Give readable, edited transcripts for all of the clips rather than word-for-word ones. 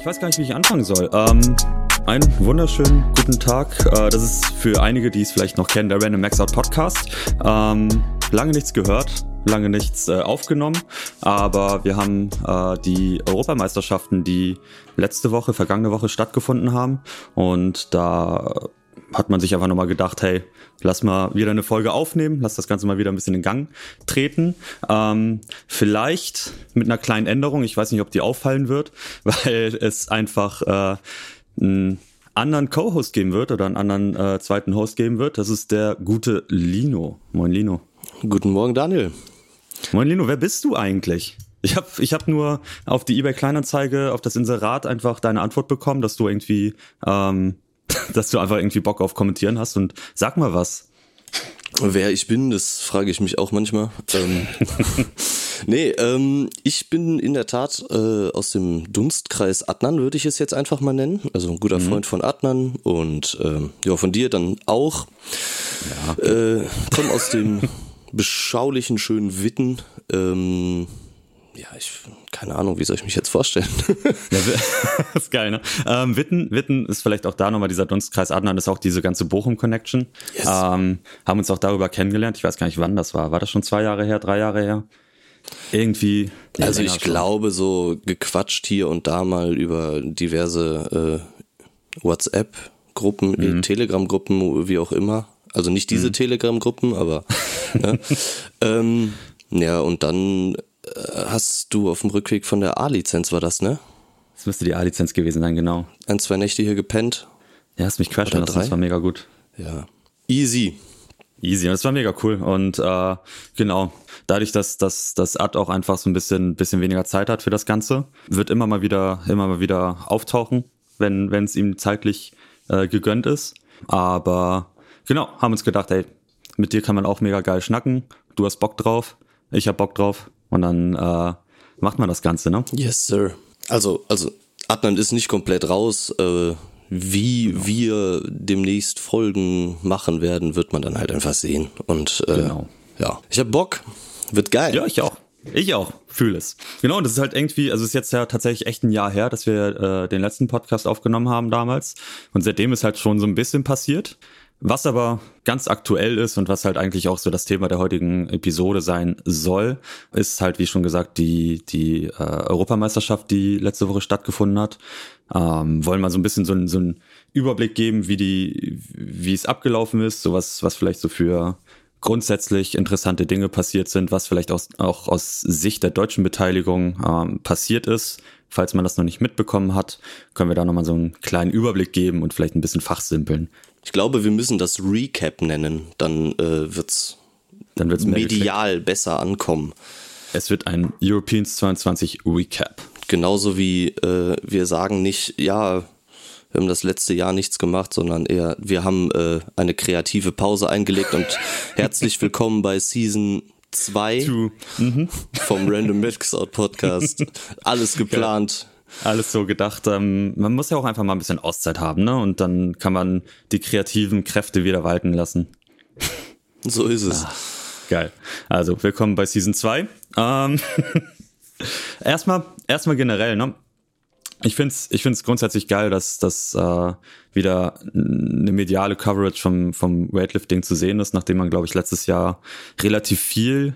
Ich weiß gar nicht, wie ich anfangen soll. Einen wunderschönen guten Tag. Das ist für einige, die es vielleicht noch kennen, der Random Max Out Podcast. Lange nichts gehört, lange nichts aufgenommen, aber wir haben die Europameisterschaften, die vergangene Woche stattgefunden haben, und da hat man sich einfach nochmal gedacht, hey, lass mal wieder eine Folge aufnehmen, lass das Ganze mal wieder ein bisschen in Gang treten. Vielleicht mit einer kleinen Änderung, ich weiß nicht, ob die auffallen wird, weil es einfach einen anderen Co-Host geben wird oder einen anderen zweiten Host geben wird. Das ist der gute Lino. Moin Lino. Guten Morgen Daniel. Moin Lino, wer bist du eigentlich? Ich hab nur auf die eBay-Kleinanzeige, auf das Inserat einfach deine Antwort bekommen, dass du irgendwie... dass du einfach irgendwie Bock auf Kommentieren hast, und sag mal was. Wer ich bin, das frage ich mich auch manchmal. Ich bin in der Tat aus dem Dunstkreis Adnan, würde ich es jetzt einfach mal nennen. Also ein guter Freund von Adnan und von dir dann auch. Ja. Komm aus dem beschaulichen, schönen Witten. Keine Ahnung, wie soll ich mich jetzt vorstellen? Das ist geil, ne? Witten ist vielleicht auch da nochmal dieser Dunstkreis Adnan, ist auch diese ganze Bochum-Connection. Yes. Haben uns auch darüber kennengelernt. Ich weiß gar nicht, wann das war. War das schon 2 Jahre her, 3 Jahre her? Irgendwie. Also ich glaube, so gequatscht hier und da mal über diverse WhatsApp-Gruppen, Telegram-Gruppen, wie auch immer. Also nicht diese Telegram-Gruppen, aber... ne? Und dann... Hast du auf dem Rückweg von der A-Lizenz, war das, ne? Das müsste die A-Lizenz gewesen sein, genau. 1, 2 Nächte hier gepennt. Ja, hast mich crashen lassen, das war mega gut. Ja. Easy, und das war mega cool. Und genau, dadurch, dass das Ad auch einfach so ein bisschen weniger Zeit hat für das Ganze, wird immer mal wieder auftauchen, wenn es ihm zeitlich gegönnt ist. Aber genau, haben uns gedacht, ey, mit dir kann man auch mega geil schnacken. Du hast Bock drauf, ich hab Bock drauf. Und dann macht man das Ganze, ne? Yes, sir. Also Adnan ist nicht komplett raus. Wir demnächst Folgen machen werden, wird man dann halt einfach sehen. Und ja, ich hab Bock. Wird geil. Ja, ich auch. Fühle es. Genau, und das ist halt irgendwie, also es ist jetzt ja tatsächlich echt ein Jahr her, dass wir den letzten Podcast aufgenommen haben damals. Und seitdem ist halt schon so ein bisschen passiert. Was aber ganz aktuell ist und was halt eigentlich auch so das Thema der heutigen Episode sein soll, ist halt, wie schon gesagt, die Europameisterschaft, die letzte Woche stattgefunden hat. Wollen mal so ein bisschen so einen Überblick geben, wie es abgelaufen ist, so was vielleicht so für grundsätzlich interessante Dinge passiert sind, was vielleicht auch aus Sicht der deutschen Beteiligung passiert ist. Falls man das noch nicht mitbekommen hat, können wir da nochmal so einen kleinen Überblick geben und vielleicht ein bisschen fachsimpeln. Ich glaube, wir müssen das Recap nennen, dann wird's medial besser ankommen. Es wird ein Europeans 22 Recap. Genauso wie wir sagen nicht, ja, wir haben das letzte Jahr nichts gemacht, sondern eher, wir haben eine kreative Pause eingelegt und herzlich willkommen bei Season 2 vom Random Max Out Podcast. Alles geplant. Ja. Alles so gedacht. Man muss ja auch einfach mal ein bisschen Auszeit haben, ne? Und dann kann man die kreativen Kräfte wieder walten lassen. So ist es. Geil. Also, willkommen bei Season 2. Erstmal generell, ne? Ich find's grundsätzlich geil, dass wieder eine mediale Coverage vom Weightlifting zu sehen ist, nachdem man, glaube ich, letztes Jahr relativ viel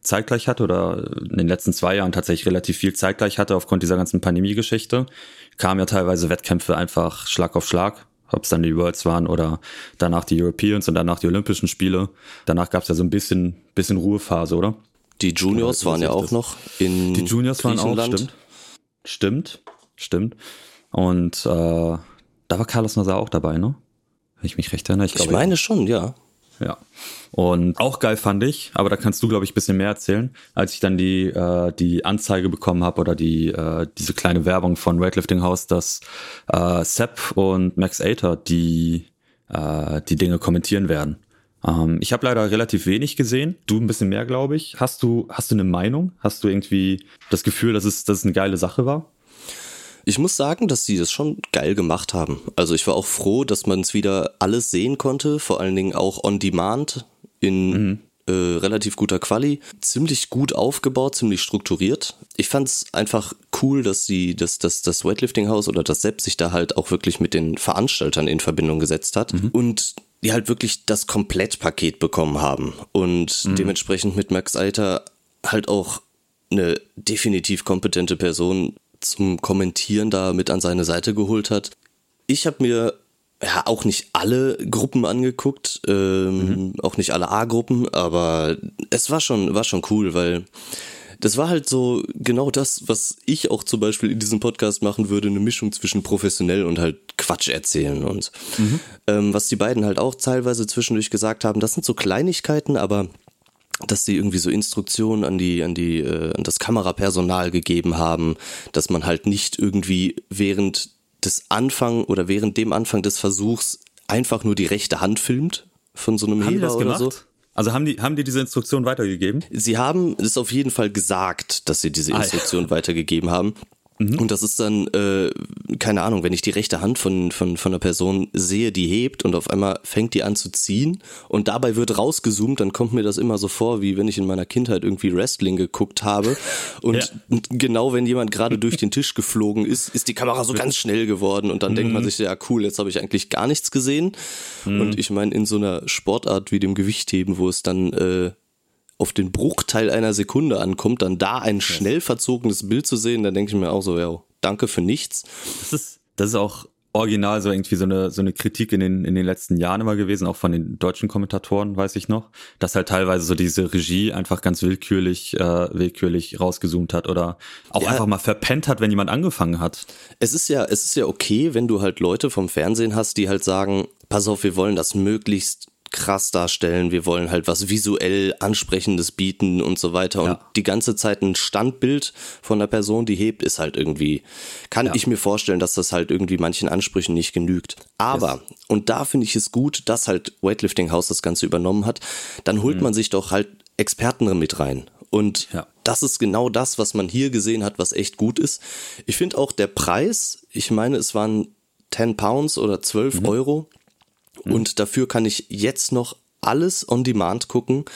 zeitgleich hatte oder in den letzten 2 Jahren tatsächlich relativ viel zeitgleich hatte aufgrund dieser ganzen Pandemie-Geschichte, kamen ja teilweise Wettkämpfe einfach Schlag auf Schlag, ob es dann die Worlds waren oder danach die Europeans und danach die Olympischen Spiele. Danach gab es ja so ein bisschen Ruhephase, oder? Die Juniors waren ja auch noch in Griechenland. Die Juniors waren auch, stimmt. Und da war Carlos Nasar auch dabei, ne? Wenn ich mich recht erinnere. Ich meine schon, ja. Ja, und auch geil fand ich, aber da kannst du, glaube ich, ein bisschen mehr erzählen, als ich dann die Anzeige bekommen habe oder diese kleine Werbung von Weightlifting House, dass Sepp und Max Ater die Dinge kommentieren werden. Ich habe leider relativ wenig gesehen, du ein bisschen mehr, glaube ich. Hast du eine Meinung? Hast du irgendwie das Gefühl, dass es eine geile Sache war? Ich muss sagen, dass sie das schon geil gemacht haben. Also ich war auch froh, dass man es wieder alles sehen konnte, vor allen Dingen auch on demand in relativ guter Quali. Ziemlich gut aufgebaut, ziemlich strukturiert. Ich fand es einfach cool, dass das Weightlifting House oder das Sepp sich da halt auch wirklich mit den Veranstaltern in Verbindung gesetzt hat und die halt wirklich das Komplettpaket bekommen haben und dementsprechend mit Max Alter halt auch eine definitiv kompetente Person zum Kommentieren da mit an seine Seite geholt hat. Ich habe mir ja auch nicht alle Gruppen angeguckt, auch nicht alle A-Gruppen, aber es war schon cool, weil das war halt so genau das, was ich auch zum Beispiel in diesem Podcast machen würde, eine Mischung zwischen professionell und halt Quatsch erzählen und was die beiden halt auch teilweise zwischendurch gesagt haben, das sind so Kleinigkeiten, aber dass sie irgendwie so Instruktionen an das Kamerapersonal gegeben haben, dass man halt nicht irgendwie während dem Anfang des Versuchs einfach nur die rechte Hand filmt von so einem Heber oder so. Also haben die diese Instruktion weitergegeben? Sie haben es auf jeden Fall gesagt, dass sie diese Instruktion weitergegeben haben. Und das ist dann, keine Ahnung, wenn ich die rechte Hand von einer Person sehe, die hebt und auf einmal fängt die an zu ziehen und dabei wird rausgezoomt, dann kommt mir das immer so vor, wie wenn ich in meiner Kindheit irgendwie Wrestling geguckt habe und genau wenn jemand gerade durch den Tisch geflogen ist, ist die Kamera so ganz schnell geworden und dann denkt man sich, ja cool, jetzt habe ich eigentlich gar nichts gesehen und ich meine, in so einer Sportart wie dem Gewichtheben, wo es dann auf den Bruchteil einer Sekunde ankommt, dann da ein schnell verzogenes Bild zu sehen, dann denke ich mir auch so, ja, danke für nichts. Das ist auch original so irgendwie so eine Kritik in den letzten Jahren immer gewesen, auch von den deutschen Kommentatoren, weiß ich noch, dass halt teilweise so diese Regie einfach ganz willkürlich rausgezoomt hat oder auch einfach mal verpennt hat, wenn jemand angefangen hat. Es ist ja okay, wenn du halt Leute vom Fernsehen hast, die halt sagen, pass auf, wir wollen das möglichst krass darstellen, wir wollen halt was visuell Ansprechendes bieten und so weiter und die ganze Zeit ein Standbild von einer Person, die hebt, ist halt irgendwie, kann ich mir vorstellen, dass das halt irgendwie manchen Ansprüchen nicht genügt. Aber, und da finde ich es gut, dass halt Weightlifting House das Ganze übernommen hat, dann holt man sich doch halt Experten mit rein und das ist genau das, was man hier gesehen hat, was echt gut ist. Ich finde auch der Preis, ich meine, es waren 10 Pounds oder 12 Euro, und dafür kann ich jetzt noch alles on demand gucken.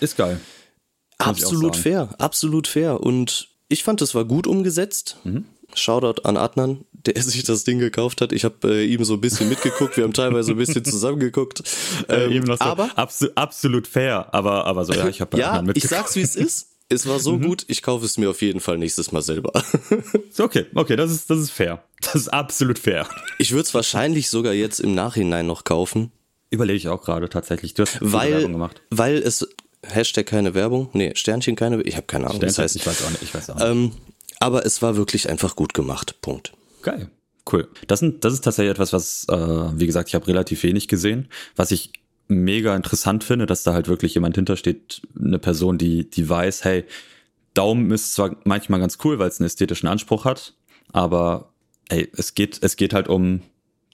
Ist geil. Absolut fair. Und ich fand, es war gut umgesetzt. Shoutout an Adnan, der sich das Ding gekauft hat. Ich habe ihm so ein bisschen mitgeguckt. Wir haben teilweise ein bisschen zusammengeguckt. Absolut fair. Aber so, ja, ich habe bei Adnan mitgeguckt. Ich sag's, wie es ist. Es war so gut, ich kaufe es mir auf jeden Fall nächstes Mal selber. Okay, das ist fair. Das ist absolut fair. Ich würde es wahrscheinlich sogar jetzt im Nachhinein noch kaufen. Überlege ich auch gerade tatsächlich. Du hast Werbung gemacht. Weil es, Hashtag keine Werbung, nee, Sternchen keine Werbung, ich habe keine Ahnung, was das heißt. Ich weiß auch nicht. Aber es war wirklich einfach gut gemacht, Punkt. Geil, cool. Das ist tatsächlich etwas, was, wie gesagt, ich habe relativ wenig gesehen, was ich mega interessant finde, dass da halt wirklich jemand hintersteht, eine Person, die weiß, hey, Daumen ist zwar manchmal ganz cool, weil es einen ästhetischen Anspruch hat, aber hey, es geht halt um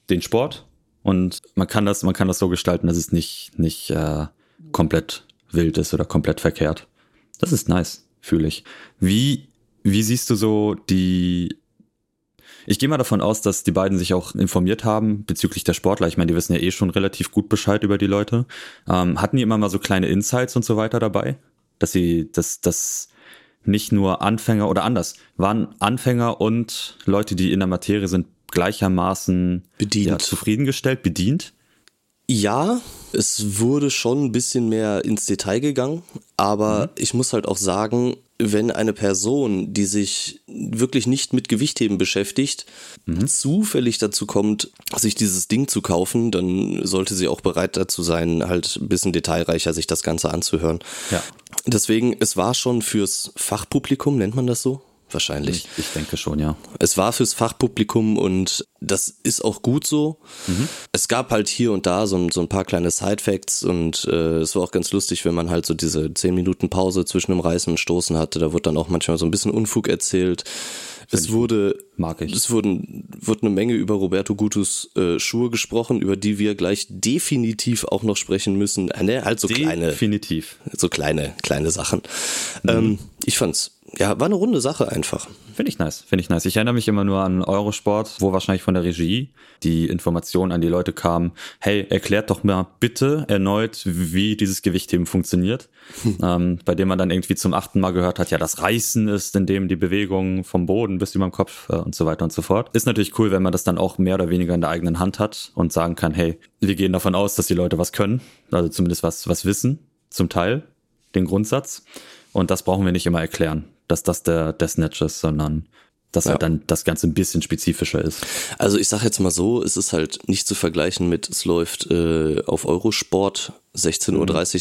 den Sport und man kann das so gestalten, dass es nicht komplett wild ist oder komplett verkehrt. Das ist nice, fühle ich. Wie siehst du so Ich gehe mal davon aus, dass die beiden sich auch informiert haben bezüglich der Sportler. Ich meine, die wissen ja eh schon relativ gut Bescheid über die Leute. Hatten die immer mal so kleine Insights und so weiter dabei? Dass sie, dass nicht nur Anfänger oder anders, waren Anfänger und Leute, die in der Materie sind, gleichermaßen zufriedengestellt, bedient? Ja, es wurde schon ein bisschen mehr ins Detail gegangen, aber ich muss halt auch sagen, wenn eine Person, die sich wirklich nicht mit Gewichtheben beschäftigt, zufällig dazu kommt, sich dieses Ding zu kaufen, dann sollte sie auch bereit dazu sein, halt ein bisschen detailreicher sich das Ganze anzuhören. Ja. Deswegen, es war schon fürs Fachpublikum, nennt man das so? Wahrscheinlich. Ich denke schon, ja. Es war fürs Fachpublikum und das ist auch gut so. Es gab halt hier und da so ein paar kleine Side-Facts und es war auch ganz lustig, wenn man halt so diese 10 Minuten Pause zwischen dem Reißen und Stoßen hatte. Da wurde dann auch manchmal so ein bisschen Unfug erzählt. Es wurde eine Menge über Roberto Gutus Schuhe gesprochen, über die wir gleich definitiv auch noch sprechen müssen. Halt so kleine Sachen. Ich fand's ja, war eine runde Sache einfach. Finde ich nice. Ich erinnere mich immer nur an Eurosport, wo wahrscheinlich von der Regie die Information an die Leute kam, hey, erklärt doch mal bitte erneut, wie dieses Gewichtheben funktioniert. Bei dem man dann irgendwie zum 8. Mal gehört hat, ja, das Reißen ist, indem die Bewegung vom Boden bis über den Kopf und so weiter und so fort. Ist natürlich cool, wenn man das dann auch mehr oder weniger in der eigenen Hand hat und sagen kann, hey, wir gehen davon aus, dass die Leute was können, also zumindest was wissen, zum Teil, den Grundsatz. Und das brauchen wir nicht immer erklären, dass das der Snatch ist, sondern dass halt dann das Ganze ein bisschen spezifischer ist. Also ich sage jetzt mal so, es ist halt nicht zu vergleichen mit, es läuft auf Eurosport 16.30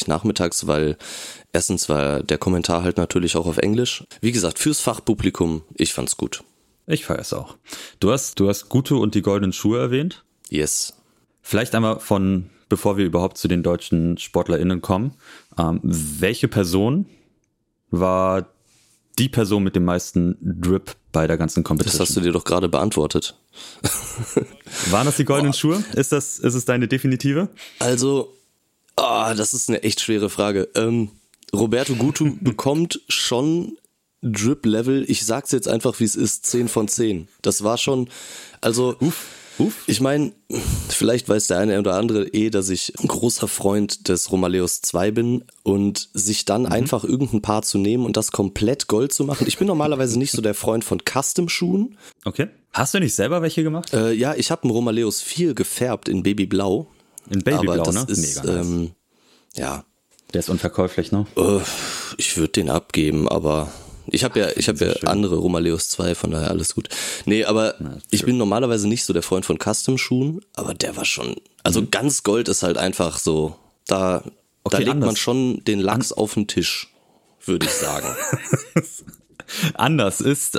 Uhr nachmittags, weil erstens war der Kommentar halt natürlich auch auf Englisch. Wie gesagt, fürs Fachpublikum, ich fand's gut. Ich feiere es auch. Du hast Gutu und die goldenen Schuhe erwähnt. Yes. Vielleicht einmal bevor wir überhaupt zu den deutschen SportlerInnen kommen, welche Person war die Person mit dem meisten Drip bei der ganzen Competition? Das hast du dir doch gerade beantwortet. Waren das die goldenen Schuhe? Ist es deine definitive? Also, das ist eine echt schwere Frage. Roberto Gutu bekommt schon Drip-Level, ich sag's jetzt einfach, wie es ist, 10 von 10. Das war schon, also... Uff. Ich meine, vielleicht weiß der eine oder andere dass ich ein großer Freund des Romaleos 2 bin und sich dann einfach irgendein Paar zu nehmen und das komplett Gold zu machen. Ich bin normalerweise nicht so der Freund von Custom-Schuhen. Okay. Hast du nicht selber welche gemacht? Ja, ich habe einen Romaleos 4 gefärbt in Babyblau. In Babyblau, aber das ist, mega nice. Ja. Der ist unverkäuflich, ne? Ich würde den abgeben, aber... Ich habe ja andere Romaleos 2, von daher alles gut. Nee, aber ich bin normalerweise nicht so der Freund von Custom-Schuhen, aber der war schon, also ganz Gold ist halt einfach so, da legt man schon den Lachs auf den Tisch, würde ich sagen. Anders ist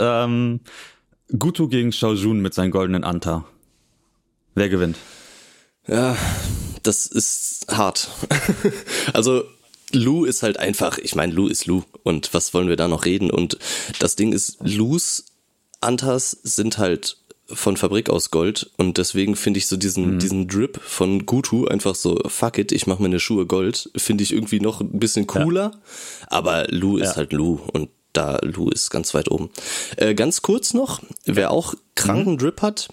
Gutu gegen Xiaojun mit seinen goldenen Anta. Wer gewinnt? Ja, das ist hart. Also... Lou ist halt einfach, ich meine, Lou ist Lou und was wollen wir da noch reden? Und das Ding ist, Lous Antas sind halt von Fabrik aus Gold und deswegen finde ich so diesen Drip von Gutu einfach so, fuck it, ich mache meine Schuhe Gold, finde ich irgendwie noch ein bisschen cooler, aber Lou ist halt Lou und da Lou ist ganz weit oben. Ganz kurz noch, wer auch kranken Drip hat,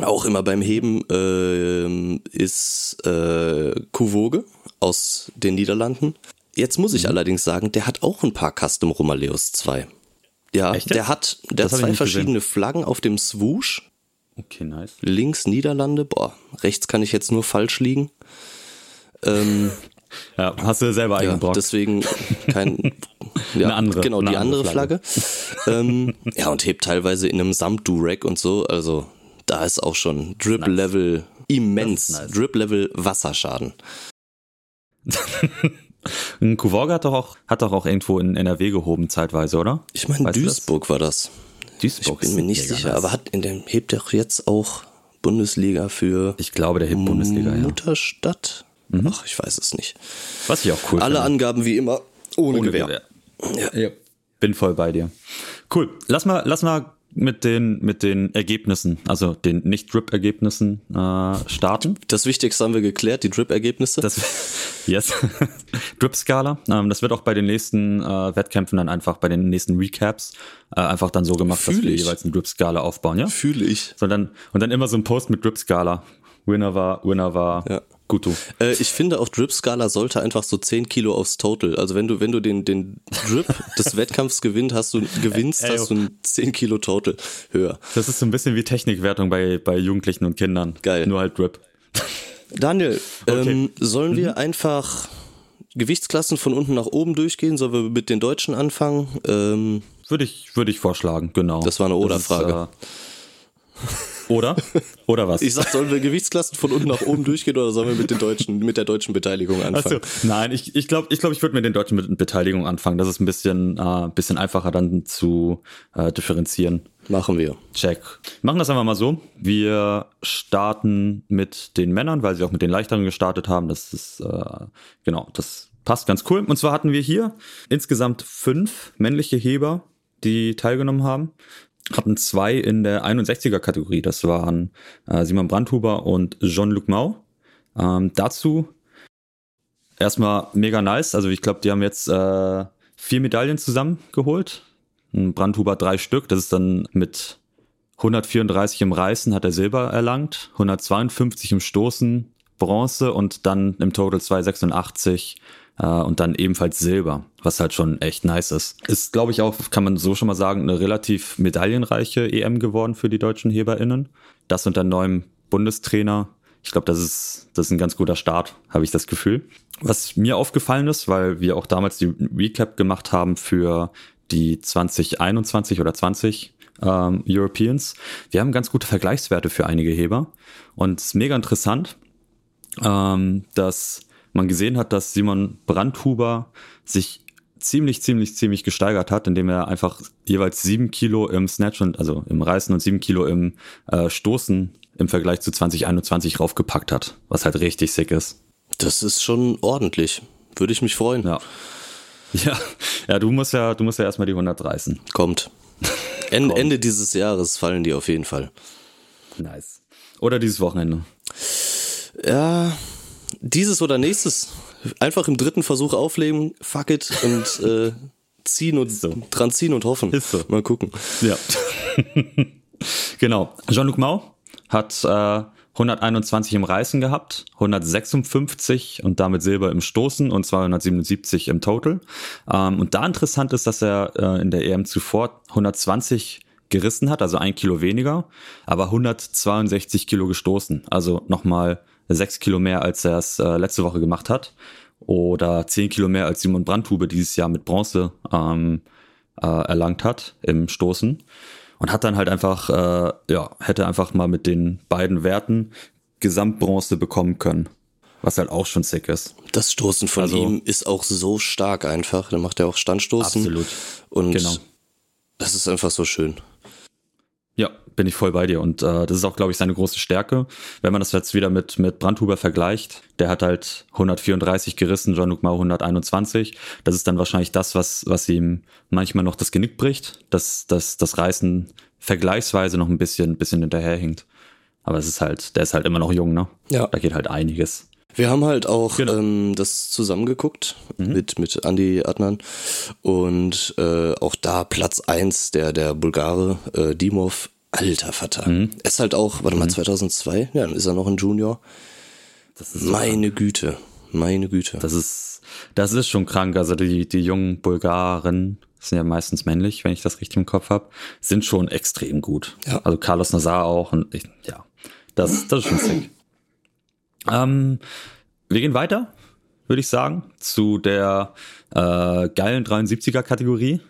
auch immer beim Heben, ist Kuvoge aus den Niederlanden. Jetzt muss ich allerdings sagen, der hat auch ein paar Custom Romaleos 2. Ja, echt? Der hat zwei verschiedene Flaggen auf dem Swoosh. Okay, nice. Links Niederlande, rechts kann ich jetzt nur falsch liegen. Ja, hast du selber eingebrockt. Ja, deswegen eine andere. Genau, die andere Flagge. Ja, und hebt teilweise in einem Samtdurag und so, also da ist auch schon Drip-Level immens. Nice. Drip-Level Wasserschaden. Kuvoge hat doch auch irgendwo in NRW gehoben zeitweise, oder? Ich meine, Duisburg war das. Duisburg, ich bin mir nicht sicher, aber hebt doch jetzt auch Bundesliga für... Ich glaube, der hebt Bundesliga, ja. Mutterstadt? Mhm. Ach, ich weiß es nicht. Was ich auch cool finde. Alle Angaben wie immer ohne Gewehr. Ja. Ja. Bin voll bei dir. Cool, lass mal mit den Ergebnissen, also den Nicht-Drip-Ergebnissen starten. Das Wichtigste haben wir geklärt, die Drip-Ergebnisse. Yes. Drip-Skala. Das wird auch bei den nächsten Wettkämpfen dann einfach, bei den nächsten Recaps einfach dann so gemacht, dass wir jeweils eine Drip-Skala aufbauen. Ja? Fühle ich. Und dann immer so ein Post mit Drip-Skala. Winner war ja. Gutu. Ich finde auch, Drip-Skala sollte einfach so 10 Kilo aufs Total. Also wenn du den Drip des Wettkampfs gewinnst, hast du ein 10 Kilo Total höher. Das ist so ein bisschen wie Technikwertung bei Jugendlichen und Kindern. Geil. Nur halt Drip. Daniel, okay. Sollen wir einfach Gewichtsklassen von unten nach oben durchgehen? Sollen wir mit den Deutschen anfangen? Würde ich vorschlagen, genau. Das war eine Oder-Frage. Oder was? Ich sag, sollen wir Gewichtsklassen von unten nach oben durchgehen oder sollen wir mit der deutschen Beteiligung anfangen? Also, nein, ich glaube, ich würde mit den deutschen Beteiligung anfangen. Das ist ein bisschen einfacher dann zu differenzieren. Machen wir. Check. Machen das einfach mal so. Wir starten mit den Männern, weil sie auch mit den Leichteren gestartet haben. Das ist, genau, das passt ganz cool. Und zwar hatten wir hier insgesamt 5 männliche Heber, die teilgenommen haben. Hatten 2 in der 61er-Kategorie. Das waren Simon Brandhuber und Jean-Luc Mau. Dazu erstmal mega nice. Also ich glaube, die haben jetzt 4 Medaillen zusammengeholt. Brandhuber 3 Stück, das ist dann mit 134 im Reißen hat er Silber erlangt, 152 im Stoßen Bronze und dann im Total 286 und dann ebenfalls Silber, was halt schon echt nice ist. Ist, glaube ich, auch, kann man so schon mal sagen, eine relativ medaillenreiche EM geworden für die deutschen HeberInnen. Das unter neuem Bundestrainer. Ich glaube, das ist ein ganz guter Start, habe ich das Gefühl. Was mir aufgefallen ist, weil wir auch damals die Recap gemacht haben für die 2021 oder 20 Europeans. Wir haben ganz gute Vergleichswerte für einige Heber und es ist mega interessant, dass man gesehen hat, dass Simon Brandhuber sich ziemlich gesteigert hat, indem er einfach jeweils 7 Kilo im Snatch und also im Reißen und 7 Kilo im Stoßen im Vergleich zu 2021 raufgepackt hat, was halt richtig sick ist. Das ist schon ordentlich. Würde ich mich freuen. Ja, du musst ja erstmal die 100 reißen. Kommt. Ende dieses Jahres fallen die auf jeden Fall. Nice. Oder dieses Wochenende. Ja, dieses oder nächstes. Einfach im 3. Versuch aufleben, fuck it und ziehen und so. Dran ziehen und hoffen. Ist so. Mal gucken. Ja. Genau. Jean-Luc Mau hat 121 im Reißen gehabt, 156 und damit Silber im Stoßen und 277 im Total. Und da interessant ist, dass er in der EM zuvor 120 gerissen hat, also 1 Kilo weniger, aber 162 Kilo gestoßen. Also nochmal 6 Kilo mehr, als er es letzte Woche gemacht hat. Oder 10 Kilo mehr, als Simon Brandhuber dieses Jahr mit Bronze erlangt hat im Stoßen. Und hat dann halt einfach, hätte einfach mal mit den beiden Werten Gesamtbronze bekommen können. Was halt auch schon sick ist. Das Stoßen von ihm ist auch so stark einfach. Dann macht er auch Standstoßen. Absolut. Und genau. Das ist einfach so schön. Ja, bin ich voll bei dir. Und das ist auch, glaube ich, seine große Stärke. Wenn man das jetzt wieder mit Brandhuber vergleicht, der hat halt 134 gerissen, Jean-Luc Mau 121. Das ist dann wahrscheinlich das, was ihm manchmal noch das Genick bricht, dass das Reißen vergleichsweise noch ein bisschen hinterherhinkt. Aber es ist halt, der ist halt immer noch jung, ne? Ja. Da geht halt einiges. Wir haben halt auch das zusammengeguckt mit Andi Adnan und auch da Platz 1 der Bulgare, Dimov, alter Vater. Mhm. Ist halt auch, warte mal, 2002, ja, dann ist er noch ein Junior. Das ist meine Güte. Das ist schon krank, also die jungen Bulgaren sind ja meistens männlich, wenn ich das richtig im Kopf habe, sind schon extrem gut. Ja. Also Carlos Nasar auch und das ist schon sick. Wir gehen weiter, würde ich sagen, zu der geilen 73er-Kategorie,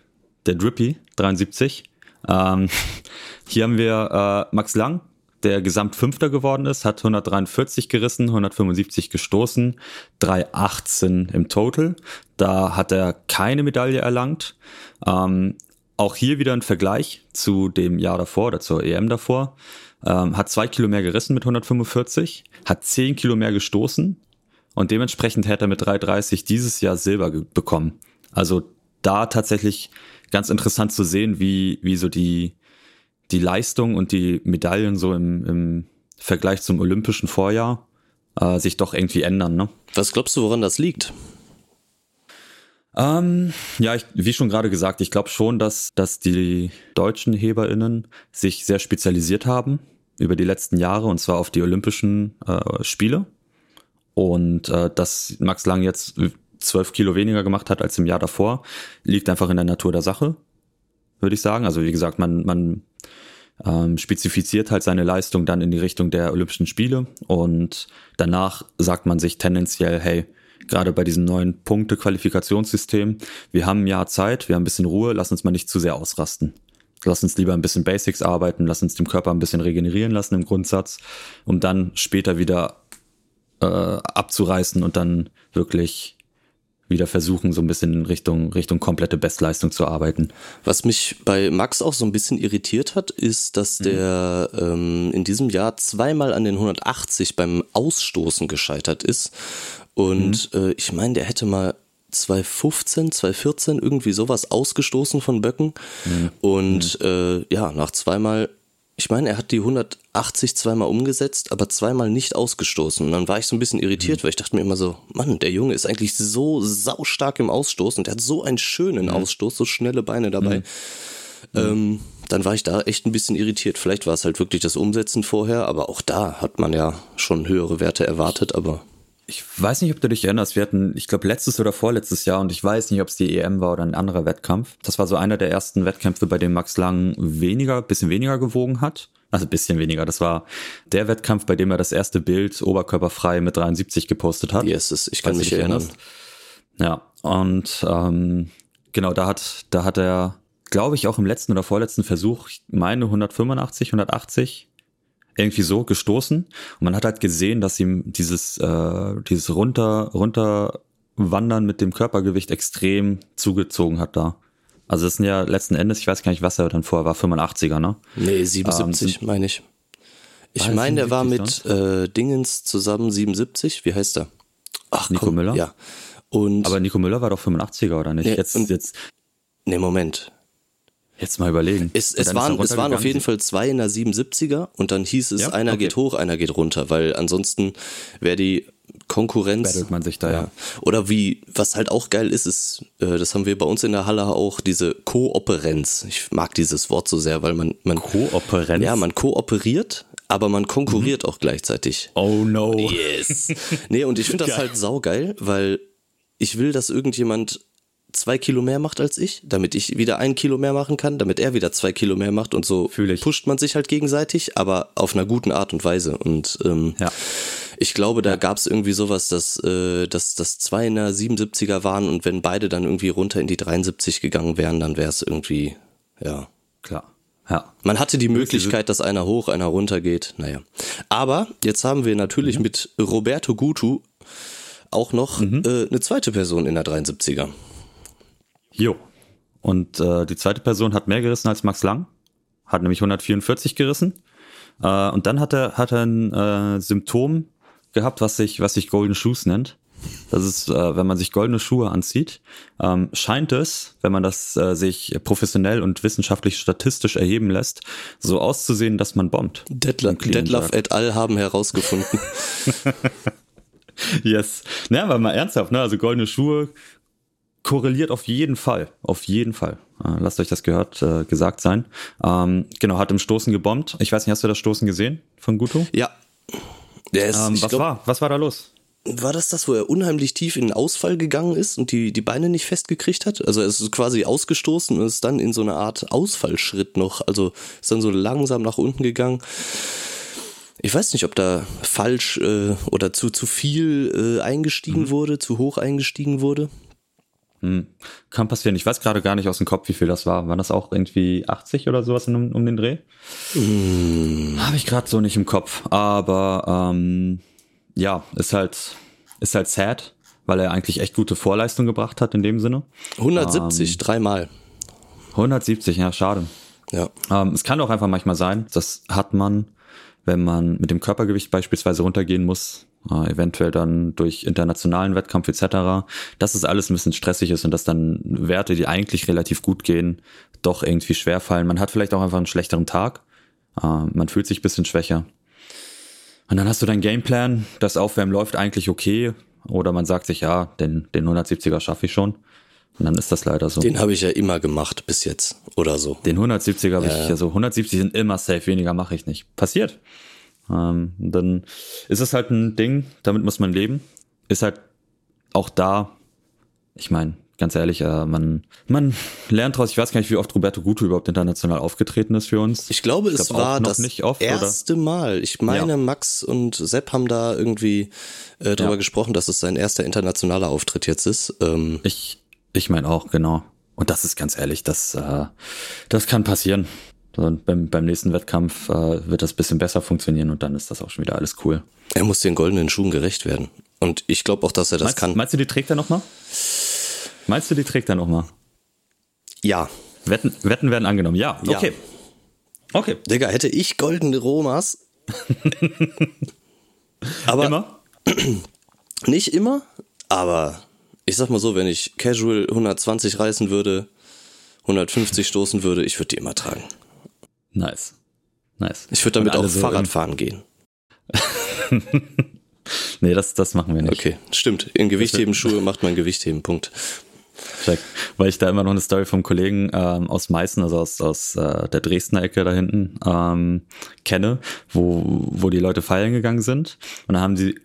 der Drippy 73. Hier haben wir Max Lang, der gesamt Fünfter geworden ist, hat 143 gerissen, 175 gestoßen, 318 im Total. Da hat er keine Medaille erlangt. Auch hier wieder ein Vergleich zu dem Jahr davor oder zur EM davor. Hat 2 Kilo mehr gerissen mit 145, hat 10 Kilo mehr gestoßen und dementsprechend hätte er mit 3,30 dieses Jahr Silber bekommen. Also da tatsächlich ganz interessant zu sehen, wie so die Leistung und die Medaillen so im Vergleich zum olympischen Vorjahr sich doch irgendwie ändern, ne? Was glaubst du, woran das liegt? Wie schon gerade gesagt, ich glaube schon, dass die deutschen HeberInnen sich sehr spezialisiert haben über die letzten Jahre und zwar auf die Olympischen Spiele und dass Max Lang jetzt 12 Kilo weniger gemacht hat als im Jahr davor, liegt einfach in der Natur der Sache, würde ich sagen. Also wie gesagt, man spezifiziert halt seine Leistung dann in die Richtung der Olympischen Spiele und danach sagt man sich tendenziell, hey, gerade bei diesem neuen Punkte-Qualifikationssystem, wir haben ein Jahr Zeit, wir haben ein bisschen Ruhe, lass uns mal nicht zu sehr ausrasten. Lass uns lieber ein bisschen Basics arbeiten, lass uns dem Körper ein bisschen regenerieren lassen im Grundsatz, um dann später wieder abzureißen und dann wirklich wieder versuchen, so ein bisschen in Richtung komplette Bestleistung zu arbeiten. Was mich bei Max auch so ein bisschen irritiert hat, ist, dass der in diesem Jahr zweimal an den 180 beim Ausstoßen gescheitert ist. Und ich meine, der hätte mal 2015, 2014 irgendwie sowas ausgestoßen von Böcken. Mhm. Und nach zweimal, ich meine, er hat die 180 zweimal umgesetzt, aber zweimal nicht ausgestoßen. Und dann war ich so ein bisschen irritiert, weil ich dachte mir immer so, Mann, der Junge ist eigentlich so saustark im Ausstoßen und der hat so einen schönen Ausstoß, so schnelle Beine dabei. Dann war ich da echt ein bisschen irritiert. Vielleicht war es halt wirklich das Umsetzen vorher, aber auch da hat man ja schon höhere Werte erwartet, aber... Ich weiß nicht, ob du dich erinnerst, wir hatten, ich glaube, letztes oder vorletztes Jahr, und ich weiß nicht, ob es die EM war oder ein anderer Wettkampf. Das war so einer der ersten Wettkämpfe, bei dem Max Lang bisschen weniger gewogen hat. Also ein bisschen weniger. Das war der Wettkampf, bei dem er das erste Bild oberkörperfrei mit 73 gepostet hat. Yes, ich kann mich erinnern. Ja, und genau, da hat er, glaube ich, auch im letzten oder vorletzten Versuch, ich meine 185, 180 irgendwie so gestoßen, und man hat halt gesehen, dass ihm dieses runterwandern mit dem Körpergewicht extrem zugezogen hat da. Also das sind ja letzten Endes, ich weiß gar nicht, was er dann vorher war, 85er, ne? Nee, 77 meine ich. Ich meine, der war mit Dingens zusammen 77, wie heißt er? Ach, Nico Müller? Ja. Und aber Nico Müller war doch 85er, oder nicht? Nee, jetzt. Nee, Moment. Jetzt mal überlegen. Es waren auf jeden Fall zwei in der 77er, und dann hieß es, ja, einer geht hoch, einer geht runter, weil ansonsten wäre die Konkurrenz... Battelt man sich da, ja. Oder wie, was halt auch geil ist, das haben wir bei uns in der Halle auch, diese Kooperenz. Ich mag dieses Wort so sehr, weil man Kooperenz? Ja, man kooperiert, aber man konkurriert auch gleichzeitig. Oh no. Yes. Nee, und ich finde das halt saugeil, weil ich will, dass irgendjemand 2 Kilo mehr macht als ich, damit ich wieder 1 Kilo mehr machen kann, damit er wieder 2 Kilo mehr macht, und so pusht man sich halt gegenseitig, aber auf einer guten Art und Weise. Und ich glaube, da gab es irgendwie sowas, dass das 2 in der 77er waren, und wenn beide dann irgendwie runter in die 73 gegangen wären, dann wäre es irgendwie, ja. Klar. Ja. Man hatte die Möglichkeit, dass einer hoch, einer runter geht, naja. Aber jetzt haben wir natürlich mit Roberto Gutu auch noch eine zweite Person in der 73er. Jo. Und die zweite Person hat mehr gerissen als Max Lang, hat nämlich 144 gerissen. Und dann hat er ein Symptom gehabt, was sich Golden Shoes nennt. Das ist, wenn man sich goldene Schuhe anzieht, scheint es, wenn man das sich professionell und wissenschaftlich statistisch erheben lässt, so auszusehen, dass man bombt. Detlef et al. Haben herausgefunden. Yes. Naja, aber mal ernsthaft, ne? Also goldene Schuhe korreliert auf jeden Fall, Lasst euch das gesagt sein. Genau, hat im Stoßen gebombt. Ich weiß nicht, hast du das Stoßen gesehen von Gutu? Ja. Was war da los? War das, wo er unheimlich tief in den Ausfall gegangen ist und die Beine nicht festgekriegt hat? Also er ist quasi ausgestoßen und ist dann in so eine Art Ausfallschritt noch, also ist dann so langsam nach unten gegangen. Ich weiß nicht, ob da falsch oder zu viel eingestiegen wurde, zu hoch eingestiegen wurde. Kann passieren. Ich weiß gerade gar nicht aus dem Kopf, wie viel das war. Waren das auch irgendwie 80 oder sowas um den Dreh? Habe ich gerade so nicht im Kopf. Aber ist halt sad, weil er eigentlich echt gute Vorleistung gebracht hat in dem Sinne. 170, dreimal. 170, ja, schade. Ja. Es kann auch einfach manchmal sein, das hat man, wenn man mit dem Körpergewicht beispielsweise runtergehen muss, eventuell dann durch internationalen Wettkampf etc., dass es alles ein bisschen stressig ist und dass dann Werte, die eigentlich relativ gut gehen, doch irgendwie schwer fallen. Man hat vielleicht auch einfach einen schlechteren Tag, man fühlt sich ein bisschen schwächer. Und dann hast du deinen Gameplan, das Aufwärmen läuft eigentlich okay, oder man sagt sich, ja, den 170er schaffe ich schon. Und dann ist das leider so. Den habe ich ja immer gemacht bis jetzt oder so. Den 170er habe ich ja so. 170 sind immer safe, weniger mache ich nicht. Passiert. Dann ist es halt ein Ding, damit muss man leben. Ist halt auch da, ich meine, ganz ehrlich, man lernt draus. Ich weiß gar nicht, wie oft Roberto Gutu überhaupt international aufgetreten ist für uns. Ich glaube, es war das erste Mal. Ich meine, Max und Sepp haben da irgendwie drüber gesprochen, dass es sein erster internationaler Auftritt jetzt ist. Ich meine auch, genau. Und das ist ganz ehrlich, das kann passieren. Und beim nächsten Wettkampf wird das ein bisschen besser funktionieren, und dann ist das auch schon wieder alles cool. Er muss den goldenen Schuhen gerecht werden. Und ich glaube auch, dass er das kann. Meinst du, die trägt er nochmal? Ja. Wetten werden angenommen, ja. Okay. Ja. Okay. Digga, hätte ich goldene Romas. Aber immer? Nicht immer, aber ich sag mal so, wenn ich casual 120 reißen würde, 150 stoßen würde, ich würde die immer tragen. Nice. Ich würde damit auch so Fahrradfahren gehen. Nee, das machen wir nicht. Okay, stimmt. In Gewichtheben Schuhe macht man Gewichtheben, Punkt. Check. Weil ich da immer noch eine Story vom Kollegen aus Meißen, also aus der Dresdner Ecke da hinten, kenne, wo die Leute feiern gegangen sind. Und da haben sie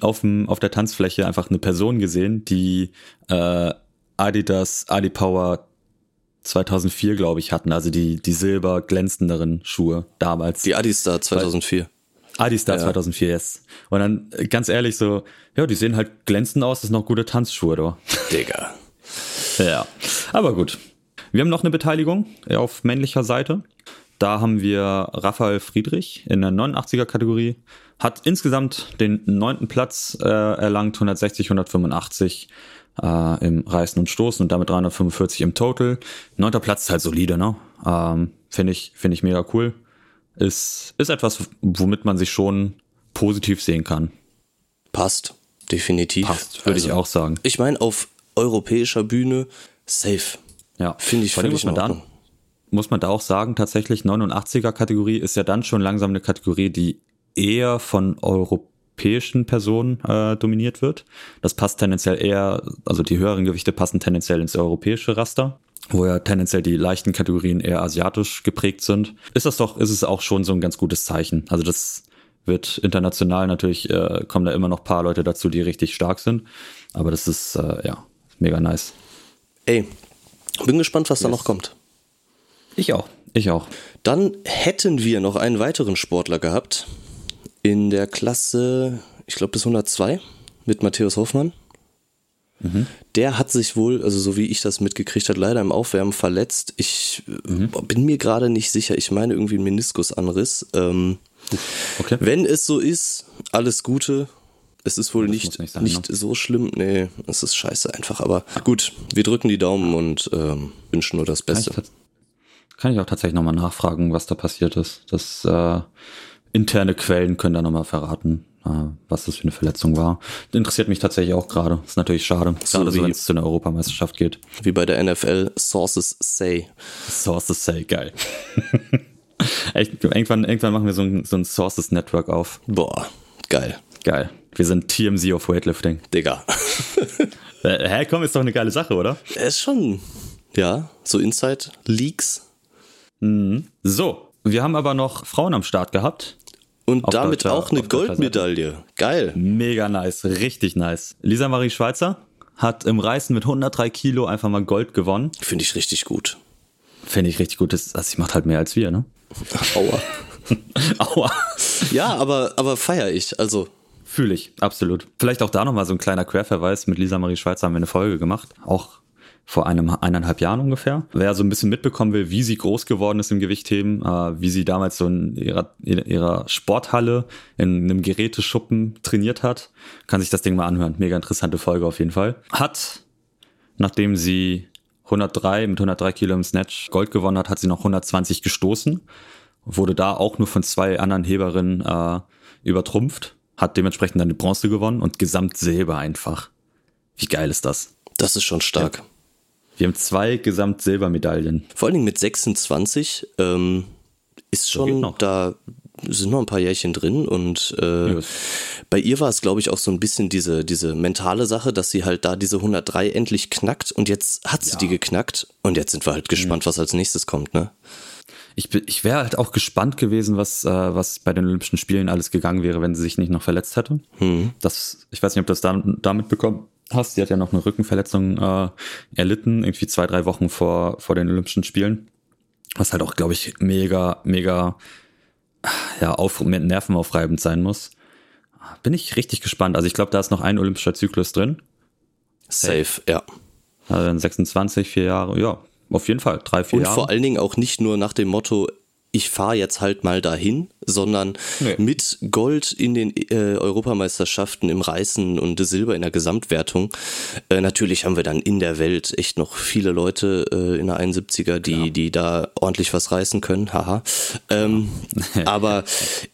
auf der Tanzfläche einfach eine Person gesehen, die Adidas Adipower 2004, glaube ich, hatten. Also die silber glänzenderen Schuhe damals. Die Adistar 2004. Adistar 2004, yes. Und dann, ganz ehrlich, so, ja, die sehen halt glänzend aus, das sind noch gute Tanzschuhe, doch. Digga. Ja, aber gut. Wir haben noch eine Beteiligung auf männlicher Seite. Da haben wir Raphael Friedrich in der 89er-Kategorie. Hat insgesamt den 9. Platz erlangt, 160, 185 im Reißen und Stoßen und damit 345 im Total. 9. Platz ist halt solide, ne? Finde ich mega cool. Ist etwas, womit man sich schon positiv sehen kann. Passt, definitiv. Passt, würde ich auch sagen. Ich meine, auf europäischer Bühne safe. Ja, finde ich völlig in Ordnung. Muss man da auch sagen, tatsächlich 89er-Kategorie ist ja dann schon langsam eine Kategorie, die eher von europäischen Personen dominiert wird. Das passt tendenziell eher, also die höheren Gewichte passen tendenziell ins europäische Raster, wo ja tendenziell die leichten Kategorien eher asiatisch geprägt sind. Ist es auch schon so ein ganz gutes Zeichen. Also das wird international natürlich, kommen da immer noch ein paar Leute dazu, die richtig stark sind. Aber das ist, ja, mega nice. Ey, bin gespannt, was da noch kommt. Ich auch. Dann hätten wir noch einen weiteren Sportler gehabt in der Klasse, ich glaube bis 102, mit Matthäus Hoffmann. Mhm. Der hat sich wohl, also so wie ich das mitgekriegt habe, leider im Aufwärmen verletzt. Ich bin mir gerade nicht sicher. Ich meine irgendwie einen Meniskusanriss. Okay. Wenn es so ist, alles Gute. Es ist wohl nicht so schlimm. Nee, es ist scheiße einfach. Aber gut, wir drücken die Daumen und wünschen nur das Beste. Kann ich auch tatsächlich nochmal nachfragen, was da passiert ist. Das interne Quellen können da nochmal verraten, was das für eine Verletzung war. Interessiert mich tatsächlich auch gerade. Ist natürlich schade, gerade so, wenn es zu einer Europameisterschaft geht. Wie bei der NFL, Sources say. Sources say, geil. Echt, irgendwann machen wir so ein Sources Network auf. Boah, geil. Geil. Wir sind TMZ of Weightlifting. Digga. Hä, komm, ist doch eine geile Sache, oder? Ist schon, ja, so Inside Leaks. Mhm. So, wir haben aber noch Frauen am Start gehabt. Und damit auch eine Goldmedaille. Geil. Mega nice, richtig nice. Lisa Marie Schweitzer hat im Reißen mit 103 Kilo einfach mal Gold gewonnen. Finde ich richtig gut. Also sie macht halt mehr als wir, ne? Aua. Aua. Ja, aber feier ich, also. Fühle ich, absolut. Vielleicht auch da nochmal so ein kleiner Querverweis. Mit Lisa Marie Schweitzer haben wir eine Folge gemacht, auch vor 1,5 Jahren ungefähr. Wer so ein bisschen mitbekommen will, wie sie groß geworden ist im Gewichtheben, wie sie damals so in ihrer Sporthalle in einem Geräteschuppen trainiert hat, kann sich das Ding mal anhören. Mega interessante Folge auf jeden Fall. Hat, nachdem sie 103 Kilo im Snatch Gold gewonnen hat, hat sie noch 120 gestoßen. Wurde da auch nur von 2 anderen Heberinnen übertrumpft. Hat dementsprechend dann die Bronze gewonnen und Gesamtsilber einfach. Wie geil ist das? Das ist schon stark. Ja. Wir haben 2 Gesamtsilbermedaillen. Vor allen Dingen mit 26 ist schon, da sind noch ein paar Jährchen drin und yes. Bei ihr war es, glaube ich, auch so ein bisschen diese mentale Sache, dass sie halt da diese 103 endlich knackt und jetzt hat sie die geknackt und jetzt sind wir halt gespannt, was als nächstes kommt, ne? Ich wäre halt auch gespannt gewesen, was bei den Olympischen Spielen alles gegangen wäre, wenn sie sich nicht noch verletzt hätte. Mhm. Ich weiß nicht, ob du das da mitbekommen hast. Sie hat ja noch eine Rückenverletzung erlitten, irgendwie 2-3 Wochen vor den Olympischen Spielen. Was halt auch, glaube ich, mega, mega nervenaufreibend sein muss. Bin ich richtig gespannt. Also ich glaube, da ist noch ein olympischer Zyklus drin. Safe, ja. Also in 26, 4 Jahre, ja. Auf jeden Fall, 3-4 Jahre. Und vor allen Dingen auch nicht nur nach dem Motto, ich fahre jetzt halt mal dahin, sondern mit Gold in den Europameisterschaften im Reißen und Silber in der Gesamtwertung. Natürlich haben wir dann in der Welt echt noch viele Leute in der 71er, die da ordentlich was reißen können. Haha. Aber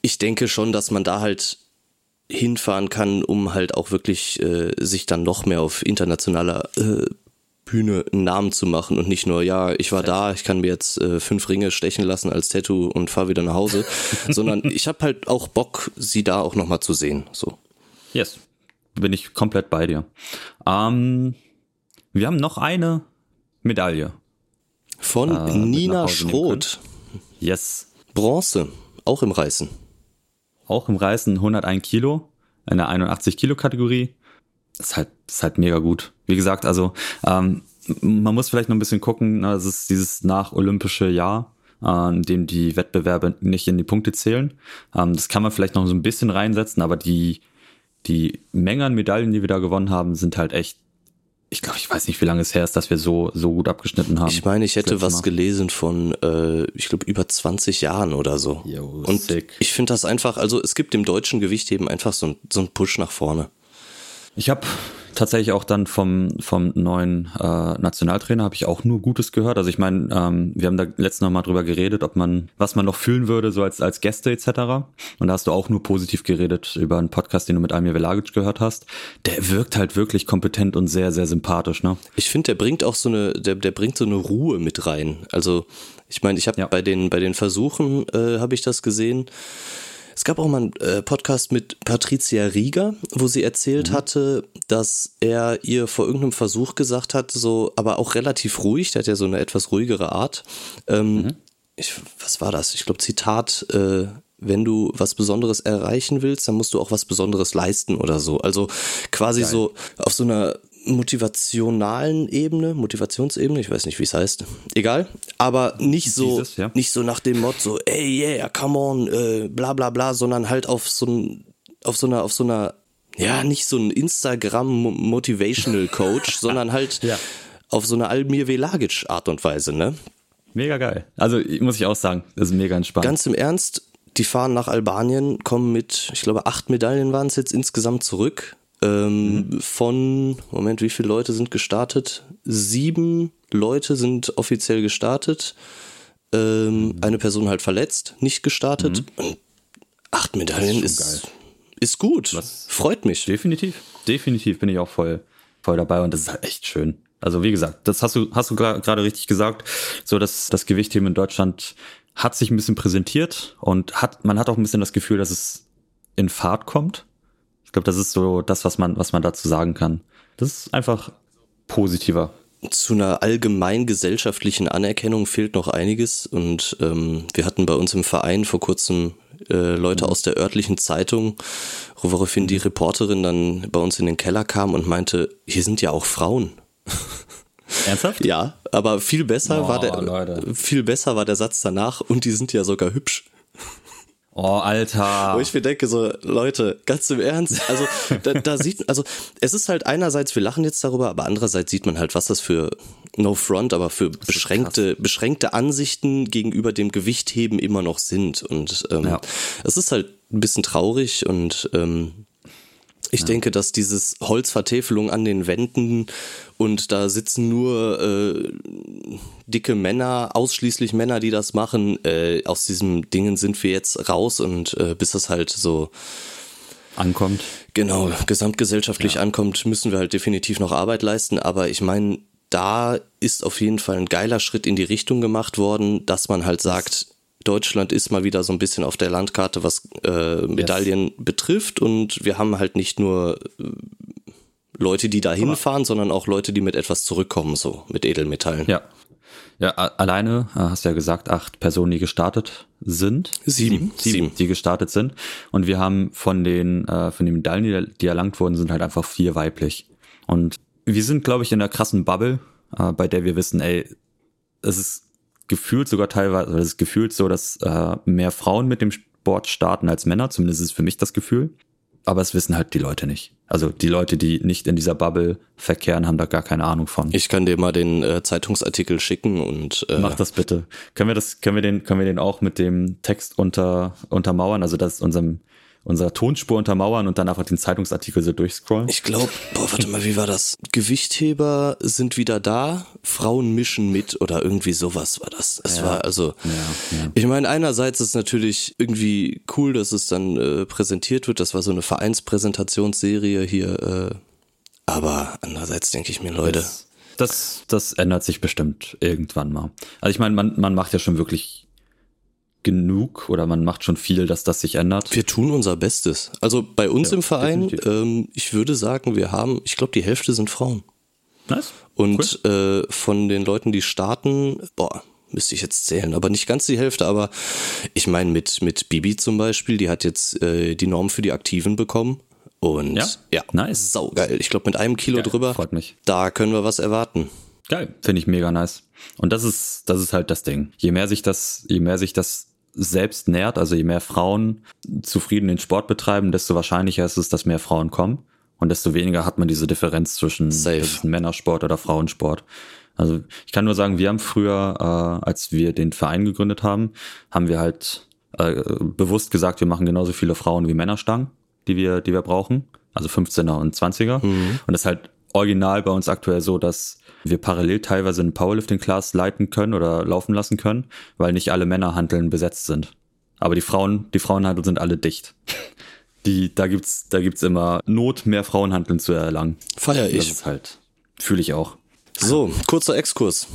ich denke schon, dass man da halt hinfahren kann, um halt auch wirklich sich dann noch mehr auf internationaler Bühne einen Namen zu machen und nicht nur, ja, ich war da, ich kann mir jetzt 5 Ringe stechen lassen als Tattoo und fahre wieder nach Hause, sondern ich habe halt auch Bock, sie da auch nochmal zu sehen. So. Yes, bin ich komplett bei dir. Wir haben noch eine Medaille. Von Nina Schroth. Yes. Bronze, auch im Reißen. Auch im Reißen 101 Kilo, in der 81 Kilo Kategorie. Ist halt mega gut. Wie gesagt, also man muss vielleicht noch ein bisschen gucken, es ist dieses nach-olympische Jahr, in dem die Wettbewerbe nicht in die Punkte zählen. Das kann man vielleicht noch so ein bisschen reinsetzen, aber die Menge an Medaillen, die wir da gewonnen haben, sind halt echt, ich glaube, ich weiß nicht, wie lange es her ist, dass wir so gut abgeschnitten haben. Ich meine, ich hätte was gelesen von, ich glaube, über 20 Jahren oder so. Yo, und sick. Ich finde das einfach, also es gibt dem deutschen Gewichtheben einfach so einen Push nach vorne. Ich habe tatsächlich auch dann vom neuen Nationaltrainer habe ich auch nur Gutes gehört. Also ich meine, wir haben da letztens noch mal drüber geredet, was man noch fühlen würde, so als Gäste etc. Und da hast du auch nur positiv geredet über einen Podcast, den du mit Almir Velagic gehört hast. Der wirkt halt wirklich kompetent und sehr, sehr sympathisch, ne? Ich finde, der bringt auch so eine Ruhe mit rein. Also ich meine, ich habe bei den Versuchen habe ich das gesehen. Es gab auch mal einen Podcast mit Patricia Rieger, wo sie erzählt hatte, dass er ihr vor irgendeinem Versuch gesagt hat, so, aber auch relativ ruhig, der hat ja so eine etwas ruhigere Art. Was war das? Ich glaube, Zitat, wenn du was Besonderes erreichen willst, dann musst du auch was Besonderes leisten oder so. Also quasi so auf so einer Motivationsebene, ich weiß nicht, wie es heißt. Egal, aber nicht so nach dem Motto, so, ey, yeah, come on, bla bla bla, sondern halt auf so einer, nicht so ein Instagram-Motivational-Coach, sondern halt auf so eine Almir Velagic-Art und Weise, ne? Mega geil. Also muss ich auch sagen, das ist mega entspannt. Ganz im Ernst, die fahren nach Albanien, kommen mit, ich glaube, 8 Medaillen waren es jetzt insgesamt zurück. Von, Moment, wie viele Leute sind gestartet? 7 Leute sind offiziell gestartet. Eine Person halt verletzt, nicht gestartet. Und 8 Medaillen ist gut. Was? Freut mich. Definitiv bin ich auch voll dabei und das ist halt echt schön. Also wie gesagt, das hast du gerade richtig gesagt, so dass das Gewichtheben in Deutschland hat sich ein bisschen präsentiert und man hat auch ein bisschen das Gefühl, dass es in Fahrt kommt. Ich glaube, das ist so das, was man dazu sagen kann. Das ist einfach positiver. Zu einer allgemein gesellschaftlichen Anerkennung fehlt noch einiges. Und wir hatten bei uns im Verein vor kurzem Leute aus der örtlichen Zeitung, woraufhin die Reporterin dann bei uns in den Keller kam und meinte, hier sind ja auch Frauen. Ernsthaft? Ja, aber viel besser war der Satz danach und die sind ja sogar hübsch. Oh, Alter. Wo ich mir denke, so, Leute, ganz im Ernst, also da sieht, also es ist halt einerseits, wir lachen jetzt darüber, aber andererseits sieht man halt, was das für, no front, aber für beschränkte Ansichten gegenüber dem Gewichtheben immer noch sind und es ist halt ein bisschen traurig und ich denke, dass dieses Holzvertäfelung an den Wänden und da sitzen nur dicke Männer, ausschließlich Männer, die das machen, aus diesem Dingen sind wir jetzt raus und bis das halt so ankommt. Genau, gesamtgesellschaftlich ankommt, müssen wir halt definitiv noch Arbeit leisten, aber ich meine, da ist auf jeden Fall ein geiler Schritt in die Richtung gemacht worden, dass man halt sagt, Deutschland ist mal wieder so ein bisschen auf der Landkarte, was Medaillen betrifft und wir haben halt nicht nur Leute, die da hinfahren, sondern auch Leute, die mit etwas zurückkommen, so mit Edelmetallen. Ja, alleine, hast du ja gesagt, 8 Personen, die gestartet sind. 7, die gestartet sind und wir haben von den Medaillen, die erlangt wurden, sind halt einfach 4 weiblich und wir sind, glaube ich, in einer krassen Bubble, bei der wir wissen, ey, es ist gefühlt sogar teilweise, oder es ist gefühlt so, dass mehr Frauen mit dem Sport starten als Männer, zumindest ist für mich das Gefühl. Aber es wissen halt die Leute nicht. Also die Leute, die nicht in dieser Bubble verkehren, haben da gar keine Ahnung von. Ich kann dir mal den Zeitungsartikel schicken und mach das bitte. Können wir den auch mit dem Text untermauern, also das unserer Tonspur untermauern und dann einfach den Zeitungsartikel so durchscrollen? Ich glaube, warte mal, wie war das? Gewichtheber sind wieder da, Frauen mischen mit oder irgendwie sowas war das. Ich meine, einerseits ist natürlich irgendwie cool, dass es dann präsentiert wird, das war so eine Vereinspräsentationsserie hier, aber andererseits denke ich mir, Leute. Das ändert sich bestimmt irgendwann mal. Also ich meine, man macht ja schon wirklich genug oder man macht schon viel, dass das sich ändert. Wir tun unser Bestes. Also bei uns im Verein, ich würde sagen, wir haben, ich glaube, die Hälfte sind Frauen. Nice. Und cool. Von den Leuten, die starten, müsste ich jetzt zählen, aber nicht ganz die Hälfte, aber ich meine mit Bibi zum Beispiel, die hat jetzt die Norm für die Aktiven bekommen und ja nice. Saugeil. Ich glaube mit einem Kilo geil, drüber, freut mich. Da können wir was erwarten. Geil, finde ich mega nice. Und das ist halt das Ding. Je mehr sich das selbst nährt, also je mehr Frauen zufrieden den Sport betreiben, desto wahrscheinlicher ist es, dass mehr Frauen kommen und desto weniger hat man diese Differenz zwischen Männersport oder Frauensport. Also ich kann nur sagen, wir haben früher, als wir den Verein gegründet haben, haben wir halt bewusst gesagt, wir machen genauso viele Frauen wie Männerstangen, die wir brauchen, also 15er und 20er. Mhm. Und das ist halt original bei uns aktuell so, dass wir parallel teilweise eine Powerlifting-Class leiten können oder laufen lassen können, weil nicht alle Männerhanteln besetzt sind. Aber die Frauenhanteln sind alle dicht. Da gibt's immer Not, mehr Frauenhanteln zu erlangen. Feier ich. Das ist halt, fühle ich auch. So, kurzer Exkurs.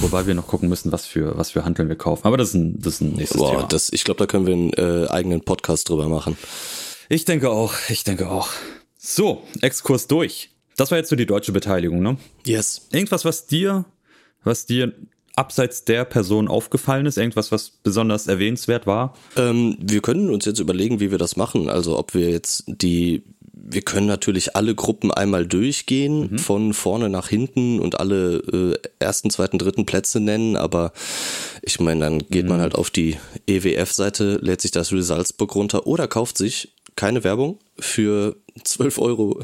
Wobei wir noch gucken müssen, was für Hanteln wir kaufen. Aber das ist ein nächstes Thema. Ich glaube, da können wir einen eigenen Podcast drüber machen. Ich denke auch. So, Exkurs durch. Das war jetzt so die deutsche Beteiligung, ne? Yes. Irgendwas, was dir abseits der Person aufgefallen ist? Irgendwas, was besonders erwähnenswert war? Wir können uns jetzt überlegen, wie wir das machen. Also ob wir jetzt wir können natürlich alle Gruppen einmal durchgehen, von vorne nach hinten und alle ersten, zweiten, dritten Plätze nennen, aber ich meine, dann geht man halt auf die EWF-Seite, lädt sich das Salzburg runter oder kauft sich, keine Werbung, für 12 €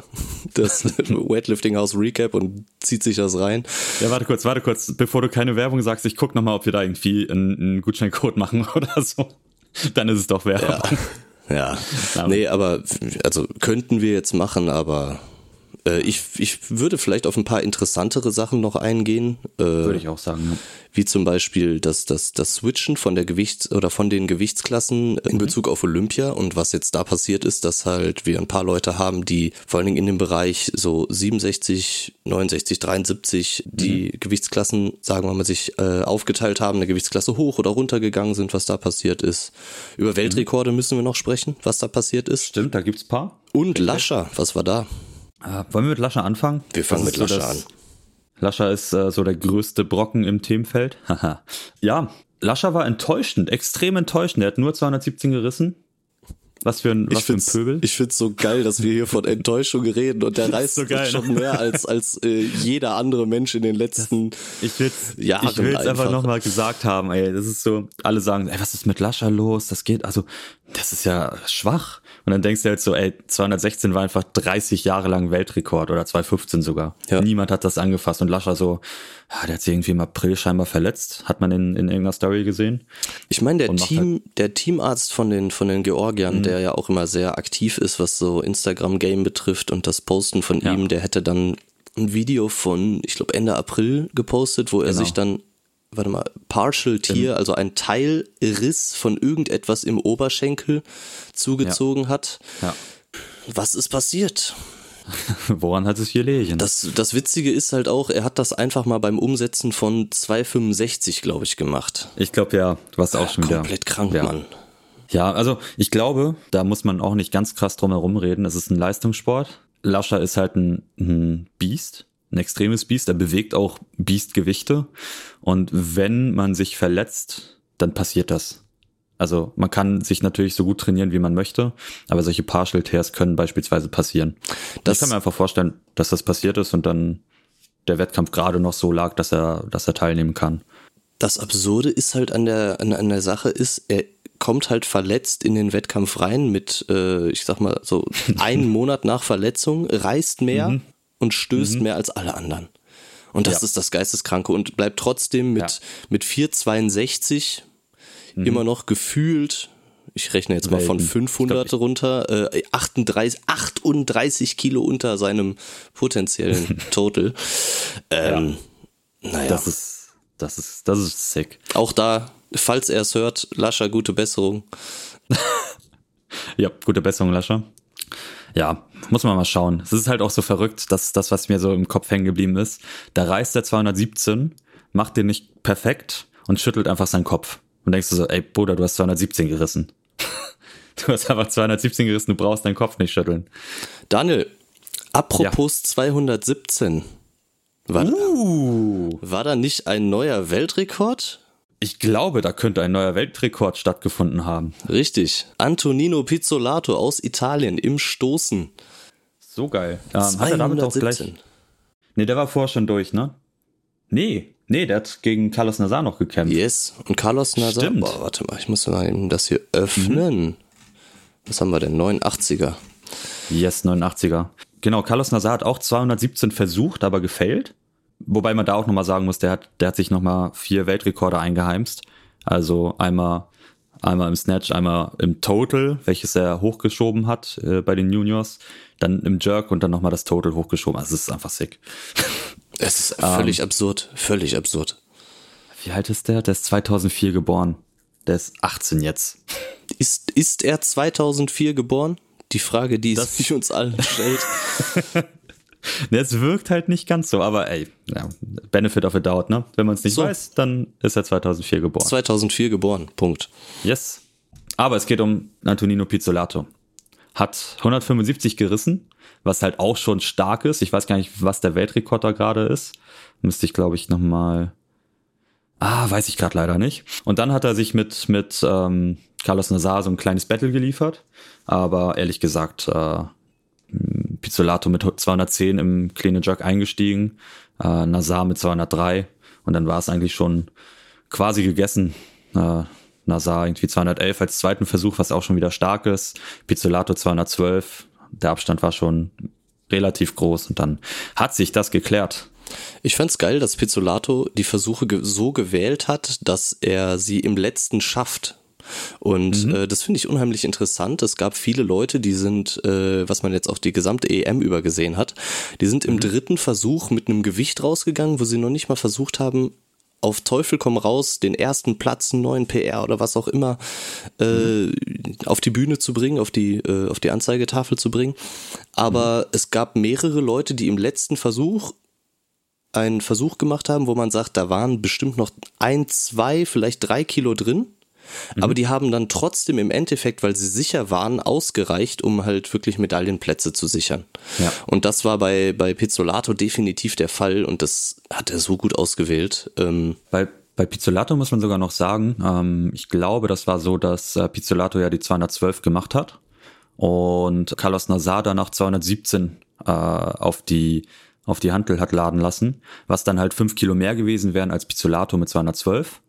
das Weightlifting House Recap und zieht sich das rein. Ja, warte kurz, bevor du keine Werbung sagst, ich guck nochmal, ob wir da irgendwie einen Gutscheincode machen oder so. Dann ist es doch Werbung. Ja. Ja, nee, aber also könnten wir jetzt machen, aber ich würde vielleicht auf ein paar interessantere Sachen noch eingehen. Würde ich auch sagen, ja. Wie zum Beispiel das Switchen von der von den Gewichtsklassen in Bezug auf Olympia und was jetzt da passiert ist, dass halt wir ein paar Leute haben, die vor allen Dingen in dem Bereich so 67, 69, 73 die Gewichtsklassen, sagen wir mal, sich aufgeteilt haben, eine Gewichtsklasse hoch oder runter gegangen sind, was da passiert ist. Über Weltrekorde müssen wir noch sprechen, was da passiert ist. Stimmt, da gibt's ein paar. Und Lasha, was war da? Wollen wir mit Lasha anfangen? Wir fangen mit Lasha an. Lasha ist so der größte Brocken im Themenfeld. Haha. Ja, Lasha war enttäuschend, extrem enttäuschend. Er hat nur 217 gerissen. Was für ein Pöbel. Ich find's so geil, dass wir hier von Enttäuschung reden und der reißt so geil, schon mehr als jeder andere Mensch in den letzten Jahren. Ich will's einfach nochmal gesagt haben, ey. Das ist so, alle sagen, ey, was ist mit Lasha los? Das geht, also, das ist ja schwach. Und dann denkst du halt so, ey, 216 war einfach 30 Jahre lang Weltrekord oder 215 sogar. Ja. Niemand hat das angefasst. Und Lasha so, der hat sich irgendwie im April scheinbar verletzt. Hat man in irgendeiner Story gesehen. Ich meine, der Teamarzt von den Georgiern, der ja auch immer sehr aktiv ist, was so Instagram-Game betrifft und das Posten von ihm, der hätte dann ein Video von, ich glaube, Ende April gepostet, wo er sich dann, Partial Tear, also ein Teilriss von irgendetwas im Oberschenkel zugezogen hat. Ja. Was ist passiert? Woran hat es hier gelegen? Das Witzige ist halt auch, er hat das einfach mal beim Umsetzen von 265, glaube ich, gemacht. Ich glaube, ja, du warst auch schon wieder. Komplett krank, Mann. Ja, also ich glaube, da muss man auch nicht ganz krass drum herum reden. Es ist ein Leistungssport. Lasha ist halt ein Biest. Ein extremes Biest, er bewegt auch Biestgewichte und wenn man sich verletzt, dann passiert das. Also man kann sich natürlich so gut trainieren, wie man möchte, aber solche Partial Tears können beispielsweise passieren. Ich kann mir einfach vorstellen, dass das passiert ist und dann der Wettkampf gerade noch so lag, dass er teilnehmen kann. Das Absurde ist halt an der Sache ist, er kommt halt verletzt in den Wettkampf rein mit, ich sag mal so, einen Monat nach Verletzung, reißt mehr. Und stößt mehr als alle anderen. Und das ist das Geisteskranke. Und bleibt trotzdem mit 4,62 immer noch gefühlt, ich rechne jetzt mal von 500 runter, 38 Kilo unter seinem potenziellen Total. Naja. Das ist sick. Auch da, falls er es hört, Lasha, gute Besserung. Ja, gute Besserung, Lasha. Ja, muss man mal schauen. Es ist halt auch so verrückt, dass das, was mir so im Kopf hängen geblieben ist, da reißt der 217, macht den nicht perfekt und schüttelt einfach seinen Kopf. Und denkst du so, ey Bruder, du hast 217 gerissen. Du hast einfach 217 gerissen, du brauchst deinen Kopf nicht schütteln. Daniel, apropos 217. War da nicht ein neuer Weltrekord? Ich glaube, da könnte ein neuer Weltrekord stattgefunden haben. Richtig. Antonino Pizzolato aus Italien im Stoßen. So geil. Hat er damit auch gleich... Nee, der war vorher schon durch, ne? Nee, der hat gegen Carlos Nasar noch gekämpft. Yes, und Carlos Nasar... Stimmt. Boah, warte mal, ich muss mal eben das hier öffnen. Was haben wir denn? 89er. Yes, 89er. Genau, Carlos Nasar hat auch 217 versucht, aber gefailt. Wobei man da auch nochmal sagen muss, der hat sich nochmal 4 Weltrekorde eingeheimst. Also einmal im Snatch, einmal im Total, welches er hochgeschoben hat bei den Juniors, dann im Jerk und dann nochmal das Total hochgeschoben. Also es ist einfach sick. Es ist völlig absurd, völlig absurd. Wie alt ist der? Der ist 2004 geboren. Der ist 18 jetzt. Ist er 2004 geboren? Die Frage, die sich uns allen stellt. Es wirkt halt nicht ganz so, aber ey, ja, Benefit of a Doubt, ne? Wenn man es nicht weiß, dann ist er 2004 geboren. 2004 geboren, Punkt. Yes. Aber es geht um Antonino Pizzolato. Hat 175 gerissen, was halt auch schon stark ist. Ich weiß gar nicht, was der Weltrekord da gerade ist. Müsste ich, glaube ich, nochmal... weiß ich gerade leider nicht. Und dann hat er sich mit Carlos Nasar so ein kleines Battle geliefert. Aber ehrlich gesagt... Pizzolato mit 210 im Clean & Jerk eingestiegen, Nasar mit 203 und dann war es eigentlich schon quasi gegessen. Nasar irgendwie 211 als zweiten Versuch, was auch schon wieder stark ist. Pizzolato 212, der Abstand war schon relativ groß und dann hat sich das geklärt. Ich fand's geil, dass Pizzolato die Versuche so gewählt hat, dass er sie im letzten schafft. Und das finde ich unheimlich interessant. Es gab viele Leute, die sind, was man jetzt auch die gesamte EM über gesehen hat, die sind im dritten Versuch mit einem Gewicht rausgegangen, wo sie noch nicht mal versucht haben, auf Teufel komm raus, den ersten Platz, einen neuen PR oder was auch immer auf die Bühne zu bringen, auf die Anzeigetafel zu bringen. Aber es gab mehrere Leute, die im letzten Versuch einen Versuch gemacht haben, wo man sagt, da waren bestimmt noch 1, 2, vielleicht 3 Kilo drin. Aber die haben dann trotzdem im Endeffekt, weil sie sicher waren, ausgereicht, um halt wirklich Medaillenplätze zu sichern. Ja. Und das war bei Pizzolato definitiv der Fall und das hat er so gut ausgewählt. Bei Pizzolato muss man sogar noch sagen, ich glaube, das war so, dass Pizzolato ja die 212 gemacht hat und Carlos Nasar danach 217 auf die Hantel hat laden lassen, was dann halt 5 Kilo mehr gewesen wären als Pizzolato mit 212.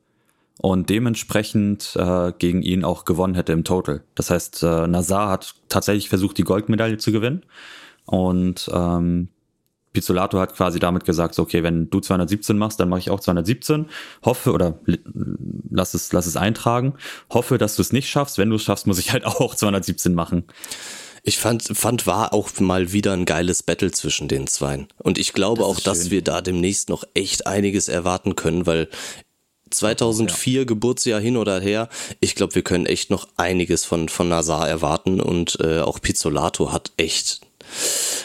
Und dementsprechend gegen ihn auch gewonnen hätte im Total. Das heißt, Nasar hat tatsächlich versucht, die Goldmedaille zu gewinnen. Und Pizzolato hat quasi damit gesagt, so, okay, wenn du 217 machst, dann mache ich auch 217. Hoffe, oder lass es eintragen. Hoffe, dass du es nicht schaffst. Wenn du es schaffst, muss ich halt auch 217 machen. Ich fand, war auch mal wieder ein geiles Battle zwischen den Zweien. Und ich glaube auch, dass wir da demnächst noch echt einiges erwarten können, weil 2004, Geburtsjahr hin oder her. Ich glaube, wir können echt noch einiges von Nasar erwarten und auch Pizzolato hat echt,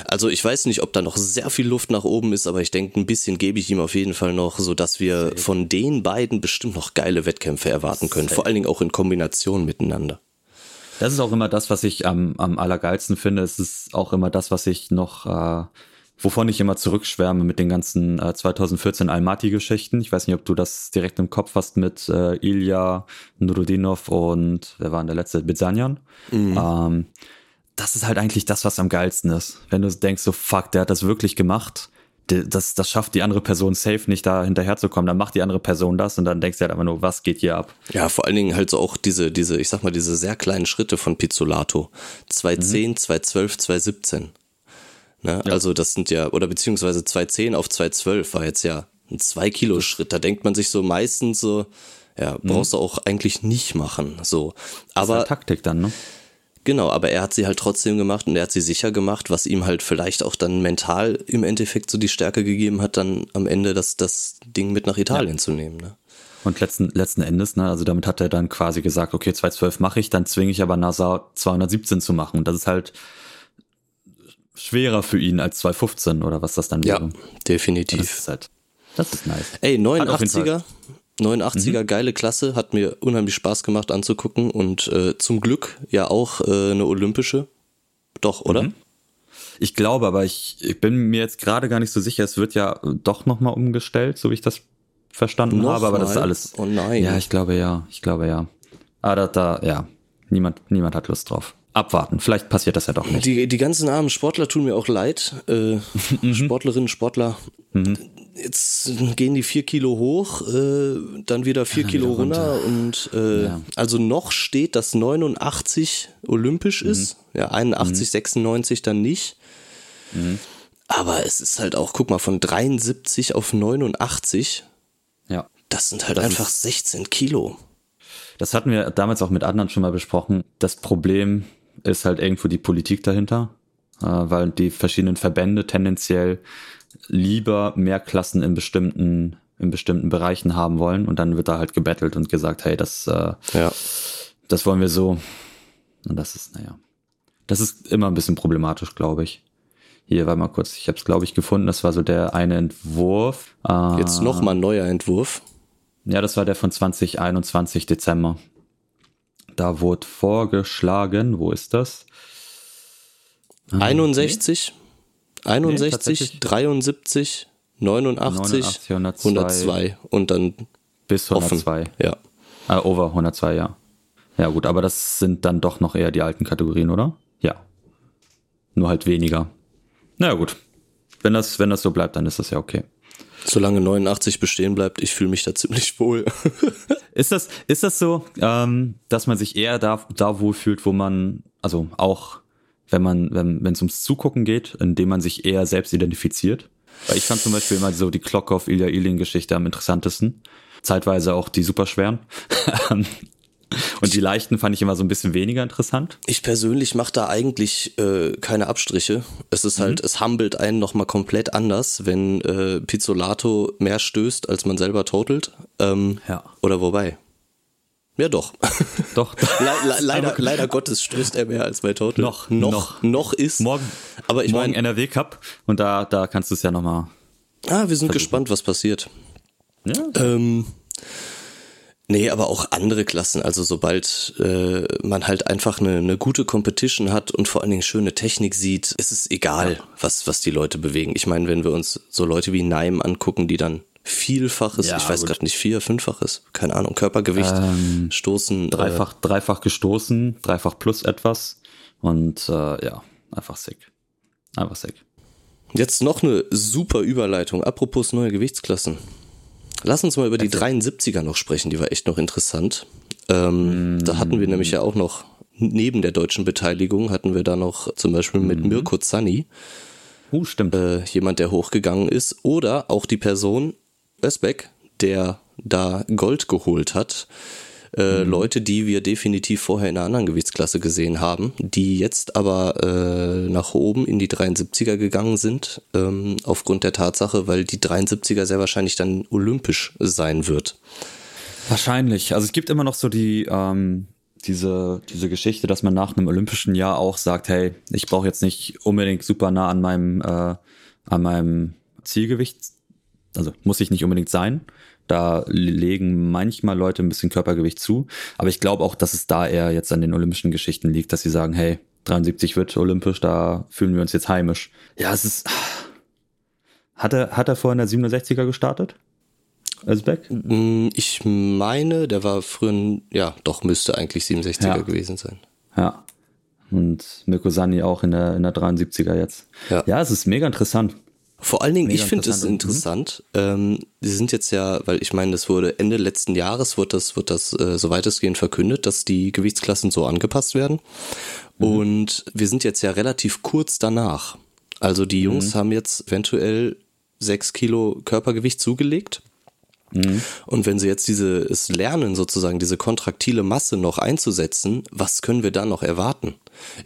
also ich weiß nicht, ob da noch sehr viel Luft nach oben ist, aber ich denke, ein bisschen gebe ich ihm auf jeden Fall noch, sodass wir von den beiden bestimmt noch geile Wettkämpfe erwarten können, vor allen Dingen auch in Kombination miteinander. Das ist auch immer das, was ich am allergeilsten finde. Es ist auch immer das, was ich noch... wovon ich immer zurückschwärme mit den ganzen 2014 Almaty-Geschichten. Ich weiß nicht, ob du das direkt im Kopf hast mit Ilya, Nurudinov und wer war denn der letzte? Bizanjan. Das ist halt eigentlich das, was am geilsten ist. Wenn du denkst, so fuck, der hat das wirklich gemacht, das schafft die andere Person safe nicht, da hinterherzukommen, dann macht die andere Person das und dann denkst du halt einfach nur, was geht hier ab? Ja, vor allen Dingen halt so auch diese ich sag mal, diese sehr kleinen Schritte von Pizzolato. 210, 212, 217. Ne? Ja. Also das sind ja, oder beziehungsweise 210 auf 212 war jetzt ja ein 2-Kilo-Schritt. Da denkt man sich so meistens so, ja, brauchst du auch eigentlich nicht machen. So. Aber, das ist eine Taktik dann, ne? Genau, aber er hat sie halt trotzdem gemacht und er hat sie sicher gemacht, was ihm halt vielleicht auch dann mental im Endeffekt so die Stärke gegeben hat, dann am Ende das Ding mit nach Italien zu nehmen, ne? Und letzten Endes, ne, also damit hat er dann quasi gesagt, okay, 212 mache ich, dann zwinge ich aber Nasar 217 zu machen. Und das ist halt schwerer für ihn als 215 oder was das dann wäre. Ja, definitiv. Das ist nice. Ey, 89er, geile Klasse, hat mir unheimlich Spaß gemacht anzugucken und zum Glück ja auch eine olympische. Doch, oder? Ich glaube, aber ich bin mir jetzt gerade gar nicht so sicher. Es wird ja doch nochmal umgestellt, so wie ich das verstanden noch habe. Aber das ist alles... Oh nein. Ja, ich glaube ja. Aber da, ja, niemand hat Lust drauf. Abwarten, vielleicht passiert das ja doch nicht. Die ganzen armen Sportler tun mir auch leid. Sportlerinnen, Sportler. Jetzt gehen die 4 Kilo hoch, dann wieder 4 Kilo runter. Und ja. Also noch steht, dass 89 olympisch ist. Ja, 81, 96 dann nicht. Aber es ist halt auch, guck mal, von 73 auf 89. Ja. Das sind halt einfach 16 Kilo. Das hatten wir damals auch mit Adnan schon mal besprochen. Das Problem ist halt irgendwo die Politik dahinter, weil die verschiedenen Verbände tendenziell lieber mehr Klassen in bestimmten Bereichen haben wollen und dann wird da halt gebettelt und gesagt, hey, das wollen wir so. Und das ist immer ein bisschen problematisch, glaube ich. Hier, warte mal kurz, ich habe es, glaube ich, gefunden, das war so der eine Entwurf. Jetzt nochmal ein neuer Entwurf. Ja, das war der von 2021 Dezember. Da wurde vorgeschlagen, wo ist das? 61, 73, 89, 102 und dann bis 102. Offen. Ja. Over 102, ja. Ja gut, aber das sind dann doch noch eher die alten Kategorien, oder? Ja. Nur halt weniger. Na ja, gut. Wenn das so bleibt, dann ist das ja okay. Solange 89 bestehen bleibt, ich fühle mich da ziemlich wohl. Ist das so, dass man sich eher da wohlfühlt, wo man, also auch wenn es ums Zugucken geht, indem man sich eher selbst identifiziert? Weil ich fand zum Beispiel immer so die Glocke auf Ilya Ilin-Geschichte am interessantesten. Zeitweise auch die superschweren. Und die leichten fand ich immer so ein bisschen weniger interessant. Ich persönlich mache da eigentlich keine Abstriche. Es ist halt, es humbelt einen nochmal komplett anders, wenn Pizzolato mehr stößt, als man selber totelt. Ja. Oder wobei. Ja, doch. Doch. Leider Gottes stößt er mehr als bei Total. Noch ist. Morgen NRW Cup und da kannst du es ja nochmal. Wir sind gespannt, was passiert. Ja. Nee, aber auch andere Klassen, also sobald man halt einfach eine gute Competition hat und vor allen Dingen schöne Technik sieht, ist es egal, was die Leute bewegen. Ich meine, wenn wir uns so Leute wie Naim angucken, die dann Vielfaches, ja, ich weiß gerade nicht, 4-, 5-faches, keine Ahnung, Körpergewicht, Stoßen. Dreifach gestoßen, 3-fach plus etwas und einfach sick. Jetzt noch eine super Überleitung, apropos neue Gewichtsklassen. Lass uns mal über die 73er noch sprechen, die war echt noch interessant. Da hatten wir nämlich ja auch noch, neben der deutschen Beteiligung, hatten wir da noch zum Beispiel mit Mirko Zanni, stimmt. Jemand, der hochgegangen ist, oder auch die Person Özbek, der da Gold geholt hat. Leute, die wir definitiv vorher in einer anderen Gewichtsklasse gesehen haben, die jetzt aber nach oben in die 73er gegangen sind, aufgrund der Tatsache, weil die 73er sehr wahrscheinlich dann olympisch sein wird. Wahrscheinlich. Also es gibt immer noch so die diese Geschichte, dass man nach einem olympischen Jahr auch sagt, hey, ich brauche jetzt nicht unbedingt super nah an meinem Zielgewicht, also muss ich nicht unbedingt sein. Da legen manchmal Leute ein bisschen Körpergewicht zu. Aber ich glaube auch, dass es da eher jetzt an den olympischen Geschichten liegt, dass sie sagen, hey, 73 wird olympisch, da fühlen wir uns jetzt heimisch. Ja, es ist... Hat er vorhin der 67er gestartet? Özbek? Ich meine, der war früher... Ja, doch, müsste eigentlich 67er gewesen sein. Ja. Und Mirko Zanni auch in der 73er jetzt. Ja, es ist mega interessant. Vor allen Dingen, mega, ich finde es interessant, sie sind jetzt ja, weil ich meine, das wurde Ende letzten Jahres, wird das so weitestgehend verkündet, dass die Gewichtsklassen so angepasst werden. Und wir sind jetzt ja relativ kurz danach. Also die Jungs haben jetzt eventuell 6 Kilo Körpergewicht zugelegt. Und wenn sie jetzt es lernen, sozusagen diese kontraktile Masse noch einzusetzen, was können wir da noch erwarten?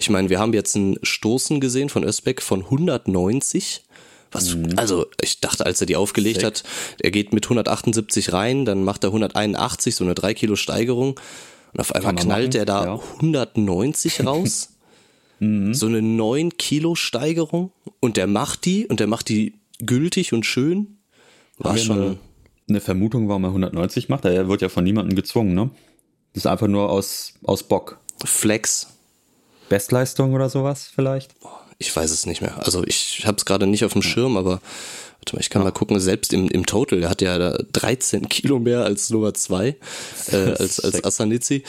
Ich meine, wir haben jetzt ein Stoßen gesehen von Özbek von 190. Was, also ich dachte, als er die aufgelegt hat, er geht mit 178 rein, dann macht er 181, so eine 3 Kilo Steigerung und auf einmal knallt er da 190 raus, so eine 9 Kilo Steigerung und der macht die gültig und schön. War schon eine Vermutung, warum er 190 macht, er wird ja von niemandem gezwungen, ne? Das ist einfach nur aus Bock. Flex. Bestleistung oder sowas vielleicht? Ich weiß es nicht mehr. Also ich habe es gerade nicht auf dem Schirm, aber warte mal, ich kann mal gucken, selbst im Total, er hat ja 13 Kilo mehr als Nummer 2, als Asanici.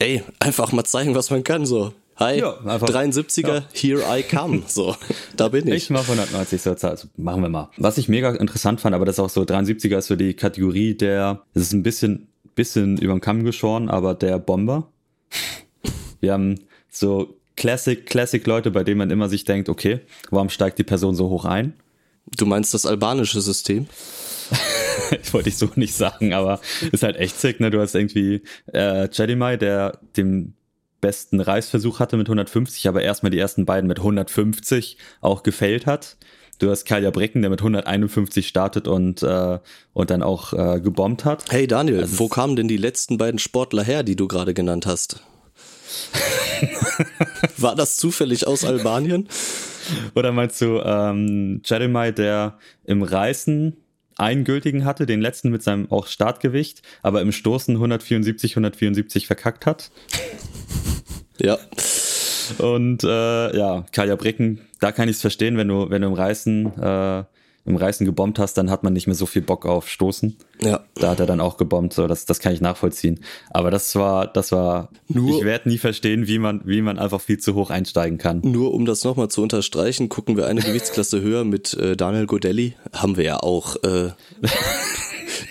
Ey, einfach mal zeigen, was man kann, so. Hi, ja, einfach, 73er, ja. Here I come. So, da bin ich. Ich mache 190 Sätze, also machen wir mal. Was ich mega interessant fand, aber das ist auch so, 73er ist so die Kategorie der, es ist ein bisschen über den Kamm geschoren, aber der Bomber. Wir haben so Classic Leute, bei denen man immer sich denkt, okay, warum steigt die Person so hoch ein? Du meinst das albanische System? Das wollte ich so nicht sagen, aber ist halt echt sick, ne? Du hast irgendwie Chedimai, der den besten Reißversuch hatte mit 150, aber erstmal die ersten beiden mit 150 auch gefailt hat. Du hast Kalja Brecken, der mit 151 startet und dann auch gebombt hat. Hey Daniel, also wo kamen denn die letzten beiden Sportler her, die du gerade genannt hast? War das zufällig aus Albanien? Oder meinst du Jeremy, der im Reißen einen gültigen hatte, den letzten mit seinem auch Startgewicht, aber im Stoßen 174 verkackt hat? Ja. Und ja, Kalja Brecken, da kann ich es verstehen, wenn du im Reißen gebombt hast, dann hat man nicht mehr so viel Bock auf Stoßen. Ja. Da hat er dann auch gebombt, so das kann ich nachvollziehen. Aber das war nur, ich werde nie verstehen, wie man einfach viel zu hoch einsteigen kann. Nur um das nochmal zu unterstreichen, gucken wir eine Gewichtsklasse höher mit Daniel Godelli, haben wir ja auch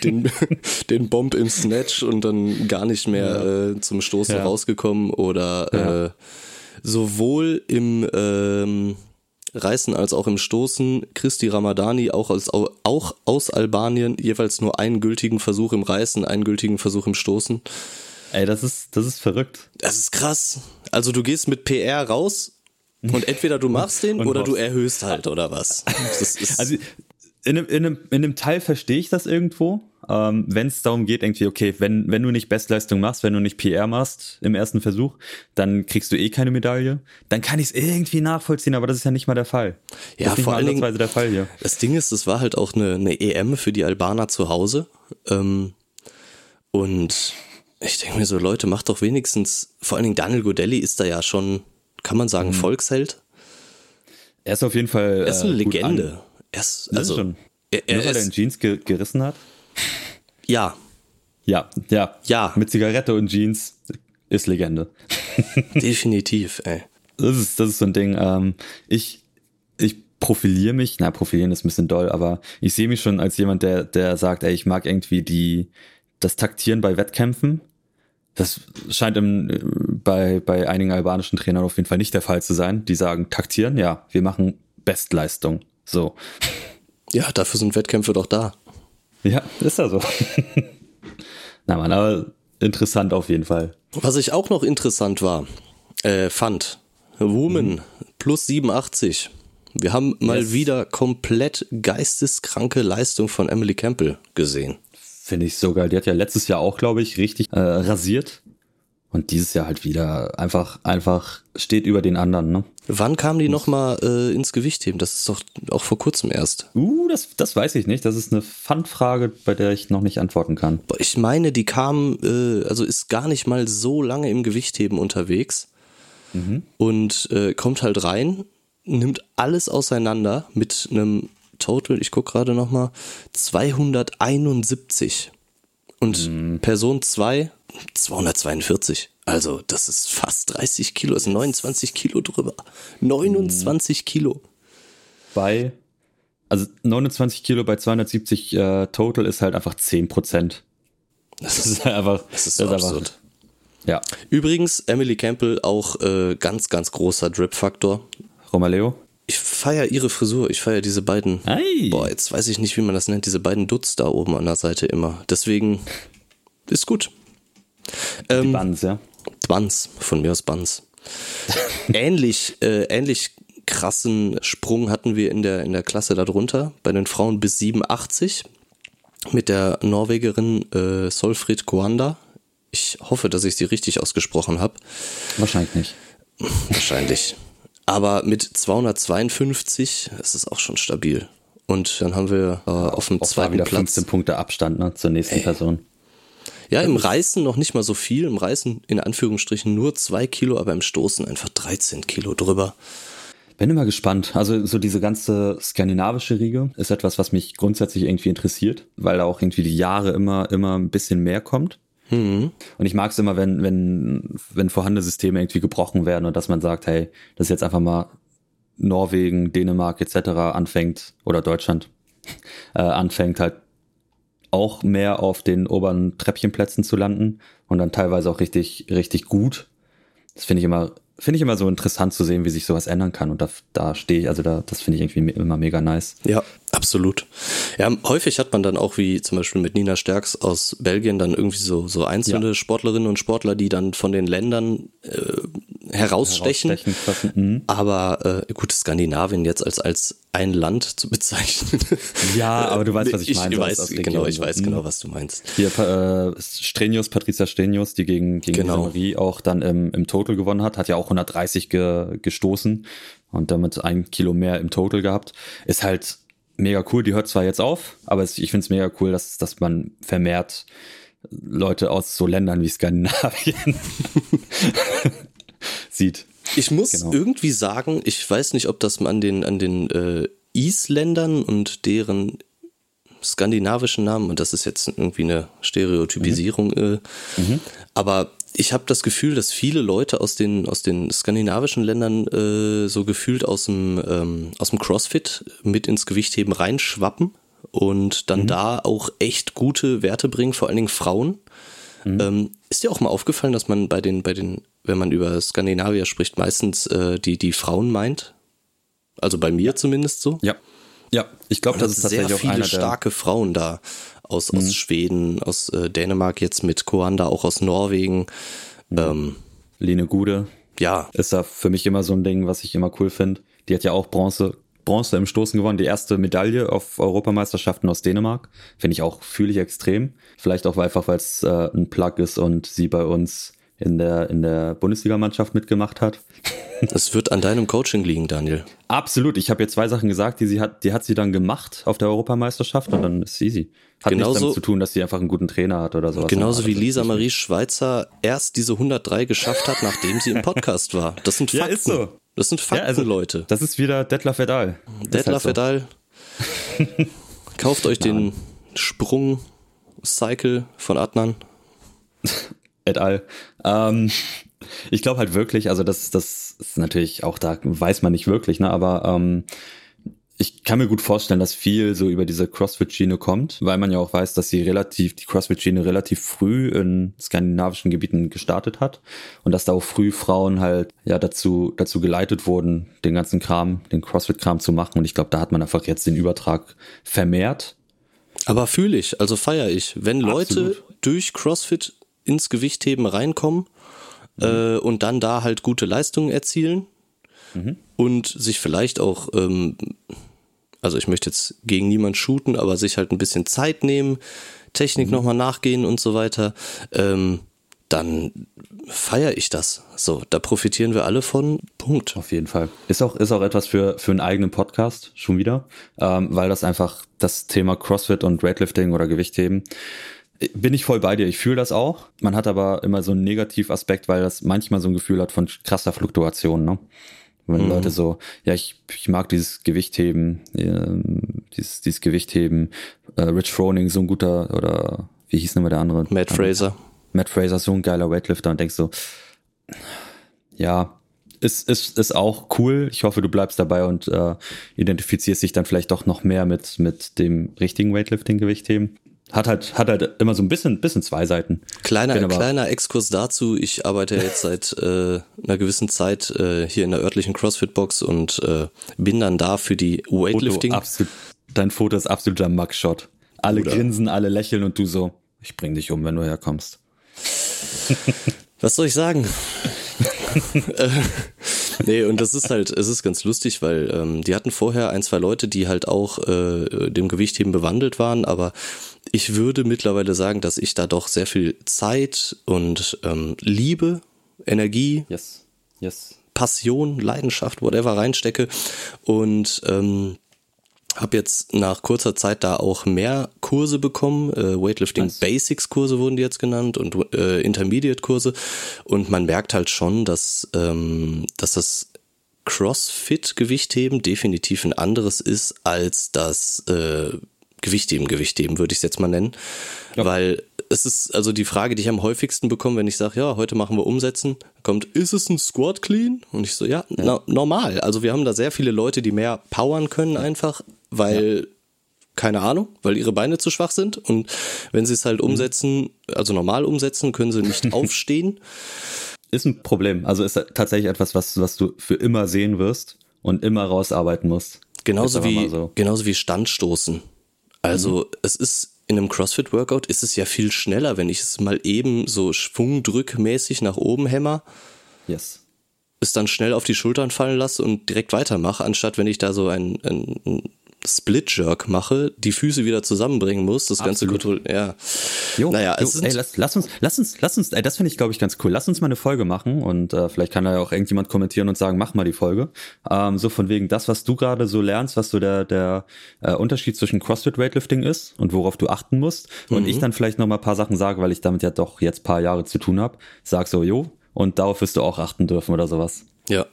den Bomb im Snatch und dann gar nicht mehr zum Stoßen rausgekommen oder sowohl im Reißen als auch im Stoßen. Kristi Ramadani auch aus Albanien, jeweils nur einen gültigen Versuch im Reißen, einen gültigen Versuch im Stoßen. Ey, das ist verrückt. Das ist krass. Also du gehst mit PR raus und entweder du machst den oder du erhöhst halt oder was. Das ist also in einem Teil verstehe ich das irgendwo. Wenn es darum geht, irgendwie, okay, wenn du nicht Bestleistung machst, wenn du nicht PR machst im ersten Versuch, dann kriegst du eh keine Medaille. Dann kann ich es irgendwie nachvollziehen, aber das ist ja nicht mal der Fall. Ja, das ist vor allen Dingen der Fall hier. Das Ding ist, es war halt auch eine EM für die Albaner zu Hause. Und ich denke mir so, Leute, macht doch wenigstens, vor allen Dingen Daniel Godelli ist da ja schon, kann man sagen, Volksheld. Er ist auf jeden Fall. Er ist eine Legende. Weil er in Jeans gerissen hat. Ja. Mit Zigarette und Jeans ist Legende. Definitiv, ey. Das ist so ein Ding. Ich profiliere mich. Na, profilieren ist ein bisschen doll, aber ich sehe mich schon als jemand, der sagt, ey, ich mag irgendwie das Taktieren bei Wettkämpfen. Das scheint bei einigen albanischen Trainern auf jeden Fall nicht der Fall zu sein. Die sagen, taktieren, ja, wir machen Bestleistung. So. Ja, dafür sind Wettkämpfe doch da. Ja, ist ja so. Na man, aber interessant auf jeden Fall. Was ich auch noch interessant fand, Woman plus 87. Wir haben mal wieder komplett geisteskranke Leistung von Emily Campbell gesehen. Finde ich so geil. Die hat ja letztes Jahr auch, glaube ich, richtig rasiert. Und dieses Jahr halt wieder einfach steht über den anderen, ne? Wann kam die nochmal ins Gewichtheben? Das ist doch auch vor kurzem erst. Das weiß ich nicht. Das ist eine Fun-Frage, bei der ich noch nicht antworten kann. Ich meine, die kam, also ist gar nicht mal so lange im Gewichtheben unterwegs und kommt halt rein, nimmt alles auseinander mit einem Total, ich gucke gerade nochmal, 271. Und Person 2 242. Also das ist fast 30 Kilo, ist 29 Kilo drüber. 29 Kilo. Also 29 Kilo bei 270 Total ist halt einfach 10%. Das ist absurd. Ja. Übrigens, Emily Campbell auch ganz, ganz großer Drip-Faktor. Romaleo? Ich feiere ihre Frisur, ich feiere diese beiden. Hey. Boah, jetzt weiß ich nicht, wie man das nennt, diese beiden Dutz da oben an der Seite immer. Deswegen ist gut. Die Buns, ja. Buns, von mir aus Buns. Ähnlich krassen Sprung hatten wir in der Klasse darunter, bei den Frauen bis 87 mit der Norwegerin Solfrid Koanda. Ich hoffe, dass ich sie richtig ausgesprochen habe. Wahrscheinlich nicht. Wahrscheinlich. Aber mit 252, das ist auch schon stabil. Und dann haben wir auf dem zweiten Platz 15 Punkte Abstand, ne, zur nächsten Person. Ja, im Reißen noch nicht mal so viel. Im Reißen in Anführungsstrichen nur 2 Kilo, aber im Stoßen einfach 13 Kilo drüber. Bin immer gespannt. Also so diese ganze skandinavische Riege ist etwas, was mich grundsätzlich irgendwie interessiert, weil da auch irgendwie die Jahre immer ein bisschen mehr kommt. Mhm. Und ich mag es immer, wenn vorhandene Systeme irgendwie gebrochen werden und dass man sagt, hey, das ist jetzt einfach mal Norwegen, Dänemark etc. anfängt oder Deutschland anfängt halt auch mehr auf den oberen Treppchenplätzen zu landen und dann teilweise auch richtig gut. Das finde ich immer so interessant zu sehen, wie sich sowas ändern kann. Und da stehe ich, also das finde ich irgendwie immer mega nice. Ja, absolut. Ja, häufig hat man dann auch, wie zum Beispiel mit Nina Stärks aus Belgien, dann irgendwie so einzelne Sportlerinnen und Sportler, die dann von den Ländern herausstechen. Mhm. Aber gut, Skandinavien jetzt als ein Land zu bezeichnen. Ja, aber du weißt, was ich meine. Ich weiß genau, was du meinst. Hier Patricia Strenius, die gegen Lisa Marie auch dann im Total gewonnen hat ja auch 130 gestoßen und damit 1 Kilo mehr im Total gehabt. Ist halt mega cool. Die hört zwar jetzt auf, aber ich finde es mega cool, dass man vermehrt Leute aus so Ländern wie Skandinavien sieht. Ich muss irgendwie sagen, ich weiß nicht, ob das an den Isländern und deren skandinavischen Namen, und das ist jetzt irgendwie eine Stereotypisierung, aber ich habe das Gefühl, dass viele Leute aus den skandinavischen Ländern so gefühlt aus dem Crossfit mit ins Gewichtheben reinschwappen und dann da auch echt gute Werte bringen, vor allen Dingen Frauen. Ist dir auch mal aufgefallen, dass man bei den, wenn man über Skandinavier spricht, meistens die Frauen meint? Also bei mir zumindest so? Ja. Ja, ich glaube, das ist tatsächlich auch einer der... sehr viele starke Frauen da aus Schweden, aus Dänemark jetzt mit Koanda, auch aus Norwegen. Lino Gude. Ja. Ist da für mich immer so ein Ding, was ich immer cool finde. Die hat ja auch Bronze im Stoßen gewonnen. Die erste Medaille auf Europameisterschaften aus Dänemark. Finde ich auch, fühle ich extrem. Vielleicht auch einfach, weil es ein Plug ist und sie bei uns in der Bundesligamannschaft mitgemacht hat. Das wird an deinem Coaching liegen, Daniel. Absolut. Ich habe jetzt 2 Sachen gesagt, die hat sie dann gemacht auf der Europameisterschaft und dann ist es easy. Hat genauso, nichts damit zu tun, dass sie einfach einen guten Trainer hat oder sowas. Genauso wie Lisa Marie Schweitzer erst diese 103 geschafft hat, nachdem sie im Podcast war. Das sind Fakten. Ja, ist so. Das sind Fakten, ja, also, Leute. Das ist wieder Detlef Edal. Detlef Edal. Kauft euch den Sprung-Cycle von Adnan. Edal. Ich glaube halt wirklich, also das ist natürlich auch, da weiß man nicht wirklich, ne? Aber ich kann mir gut vorstellen, dass viel so über diese Crossfit-Schiene kommt, weil man ja auch weiß, dass die Crossfit-Schiene relativ früh in skandinavischen Gebieten gestartet hat und dass da auch früh Frauen halt ja dazu geleitet wurden, den ganzen Kram, den Crossfit-Kram zu machen. Und ich glaube, da hat man einfach jetzt den Übertrag vermehrt. Aber fühle ich, also feiere ich, wenn Leute durch Crossfit ins Gewichtheben reinkommen und dann da halt gute Leistungen erzielen und sich vielleicht auch, also ich möchte jetzt gegen niemanden shooten, aber sich halt ein bisschen Zeit nehmen, Technik nochmal nachgehen und so weiter, dann feiere ich das. So, da profitieren wir alle von, Punkt. Auf jeden Fall. Ist auch etwas für einen eigenen Podcast, schon wieder, weil das einfach das Thema CrossFit und Weightlifting oder Gewichtheben, bin ich voll bei dir, ich fühle das auch. Man hat aber immer so einen Negativaspekt, weil das manchmal so ein Gefühl hat von krasser Fluktuation, ne? Wenn Leute so, ja, ich mag dieses Gewichtheben, Rich Froning, so ein guter, oder wie hieß nochmal der andere? Matt Fraser, so ein geiler Weightlifter und denkst so, ja, ist auch cool. Ich hoffe, du bleibst dabei und identifizierst dich dann vielleicht doch noch mehr mit dem richtigen Weightlifting-Gewichtheben. Hat halt immer so ein bisschen 2 Seiten. Kleiner Exkurs dazu. Ich arbeite jetzt seit einer gewissen Zeit hier in der örtlichen CrossFit-Box und bin dann da für die Weightlifting. Dein Foto ist absoluter Mugshot. Alle grinsen, alle lächeln und du so, ich bring dich um, wenn du herkommst. Was soll ich sagen? Nee, und es ist ganz lustig, weil die hatten vorher 1, 2 Leute, die halt auch dem Gewichtheben bewandelt waren, aber ich würde mittlerweile sagen, dass ich da doch sehr viel Zeit und Liebe, Energie, yes. Passion, Leidenschaft, whatever reinstecke und habe jetzt nach kurzer Zeit da auch mehr Kurse bekommen, Weightlifting Basics Kurse wurden die jetzt genannt und Intermediate Kurse und man merkt halt schon, dass das Crossfit-Gewichtheben definitiv ein anderes ist als das Gewichtheben, würde ich es jetzt mal nennen. Ja. Weil es ist also die Frage, die ich am häufigsten bekomme, wenn ich sage, ja, heute machen wir Umsetzen, kommt, ist es ein Squat Clean? Und ich so, ja. Normal. Also wir haben da sehr viele Leute, die mehr powern können einfach, weil... Ja. Keine Ahnung, weil ihre Beine zu schwach sind und wenn sie es halt umsetzen, also normal umsetzen, können sie nicht aufstehen. Ist ein Problem, also ist tatsächlich etwas, was du für immer sehen wirst und immer rausarbeiten musst. Genauso wie Standstoßen. Also es ist in einem CrossFit-Workout ist es ja viel schneller, wenn ich es mal eben so schwungdrückmäßig nach oben hämmer. Yes. Es dann schnell auf die Schultern fallen lasse und direkt weitermache, anstatt wenn ich da so ein Split-Jerk mache, die Füße wieder zusammenbringen muss, das Ganze kontrollieren. Ja. Lass uns, das finde ich, glaube ich, ganz cool. Lass uns mal eine Folge machen und vielleicht kann da ja auch irgendjemand kommentieren und sagen, mach mal die Folge. So von wegen das, was du gerade so lernst, was so der Unterschied zwischen CrossFit-Weightlifting ist und worauf du achten musst. Und ich dann vielleicht noch mal ein paar Sachen sage, weil ich damit ja doch jetzt ein paar Jahre zu tun habe. Sag so, jo, und darauf wirst du auch achten dürfen oder sowas. Ja.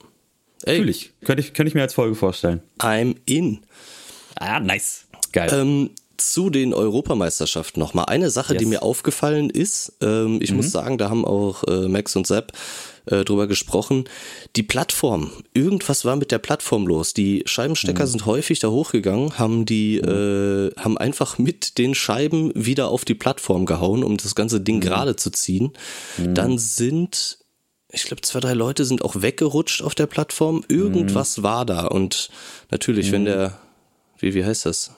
Ey. Natürlich. Könnte ich mir als Folge vorstellen. I'm in. Ah, nice. Geil. Zu den Europameisterschaften nochmal. Eine Sache, die mir aufgefallen ist, ich muss sagen, da haben auch Max und Sepp drüber gesprochen, die Plattform, irgendwas war mit der Plattform los. Die Scheibenstecker sind häufig da hochgegangen, haben einfach mit den Scheiben wieder auf die Plattform gehauen, um das ganze Ding gerade zu ziehen. Dann sind, ich glaube, 2-3 Leute sind auch weggerutscht auf der Plattform. Irgendwas war da und natürlich, wenn der... Wie heißt das?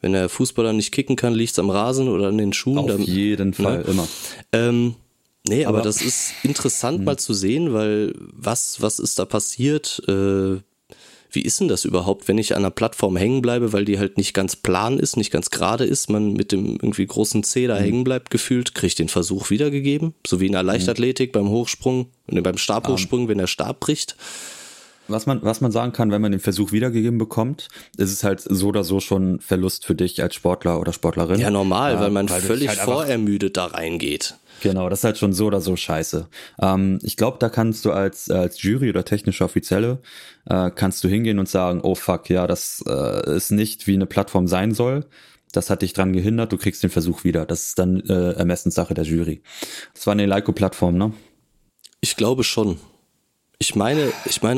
Wenn der Fußballer nicht kicken kann, liegt es am Rasen oder an den Schuhen. Auf jeden Fall, immer. Aber das ist interessant mal zu sehen, weil was ist da passiert? Wie ist denn das überhaupt, wenn ich an einer Plattform hängen bleibe, weil die halt nicht ganz plan ist, nicht ganz gerade ist, man mit dem irgendwie großen C da hängen bleibt gefühlt, kriegt den Versuch wiedergegeben. So wie in der Leichtathletik beim Hochsprung, beim Stabhochsprung, wenn der Stab bricht. Was man sagen kann, wenn man den Versuch wiedergegeben bekommt, ist es halt so oder so schon Verlust für dich als Sportler oder Sportlerin. Ja, normal, weil völlig halt vorermüdet da reingeht. Genau, das ist halt schon so oder so scheiße. Ich glaube, da kannst du als Jury oder technischer Offizielle, kannst du hingehen und sagen, oh fuck, ja, das ist nicht wie eine Plattform sein soll. Das hat dich dran gehindert, du kriegst den Versuch wieder. Das ist dann Ermessenssache der Jury. Das war eine Eleiko-Plattform, ne? Ich glaube schon. Ich meine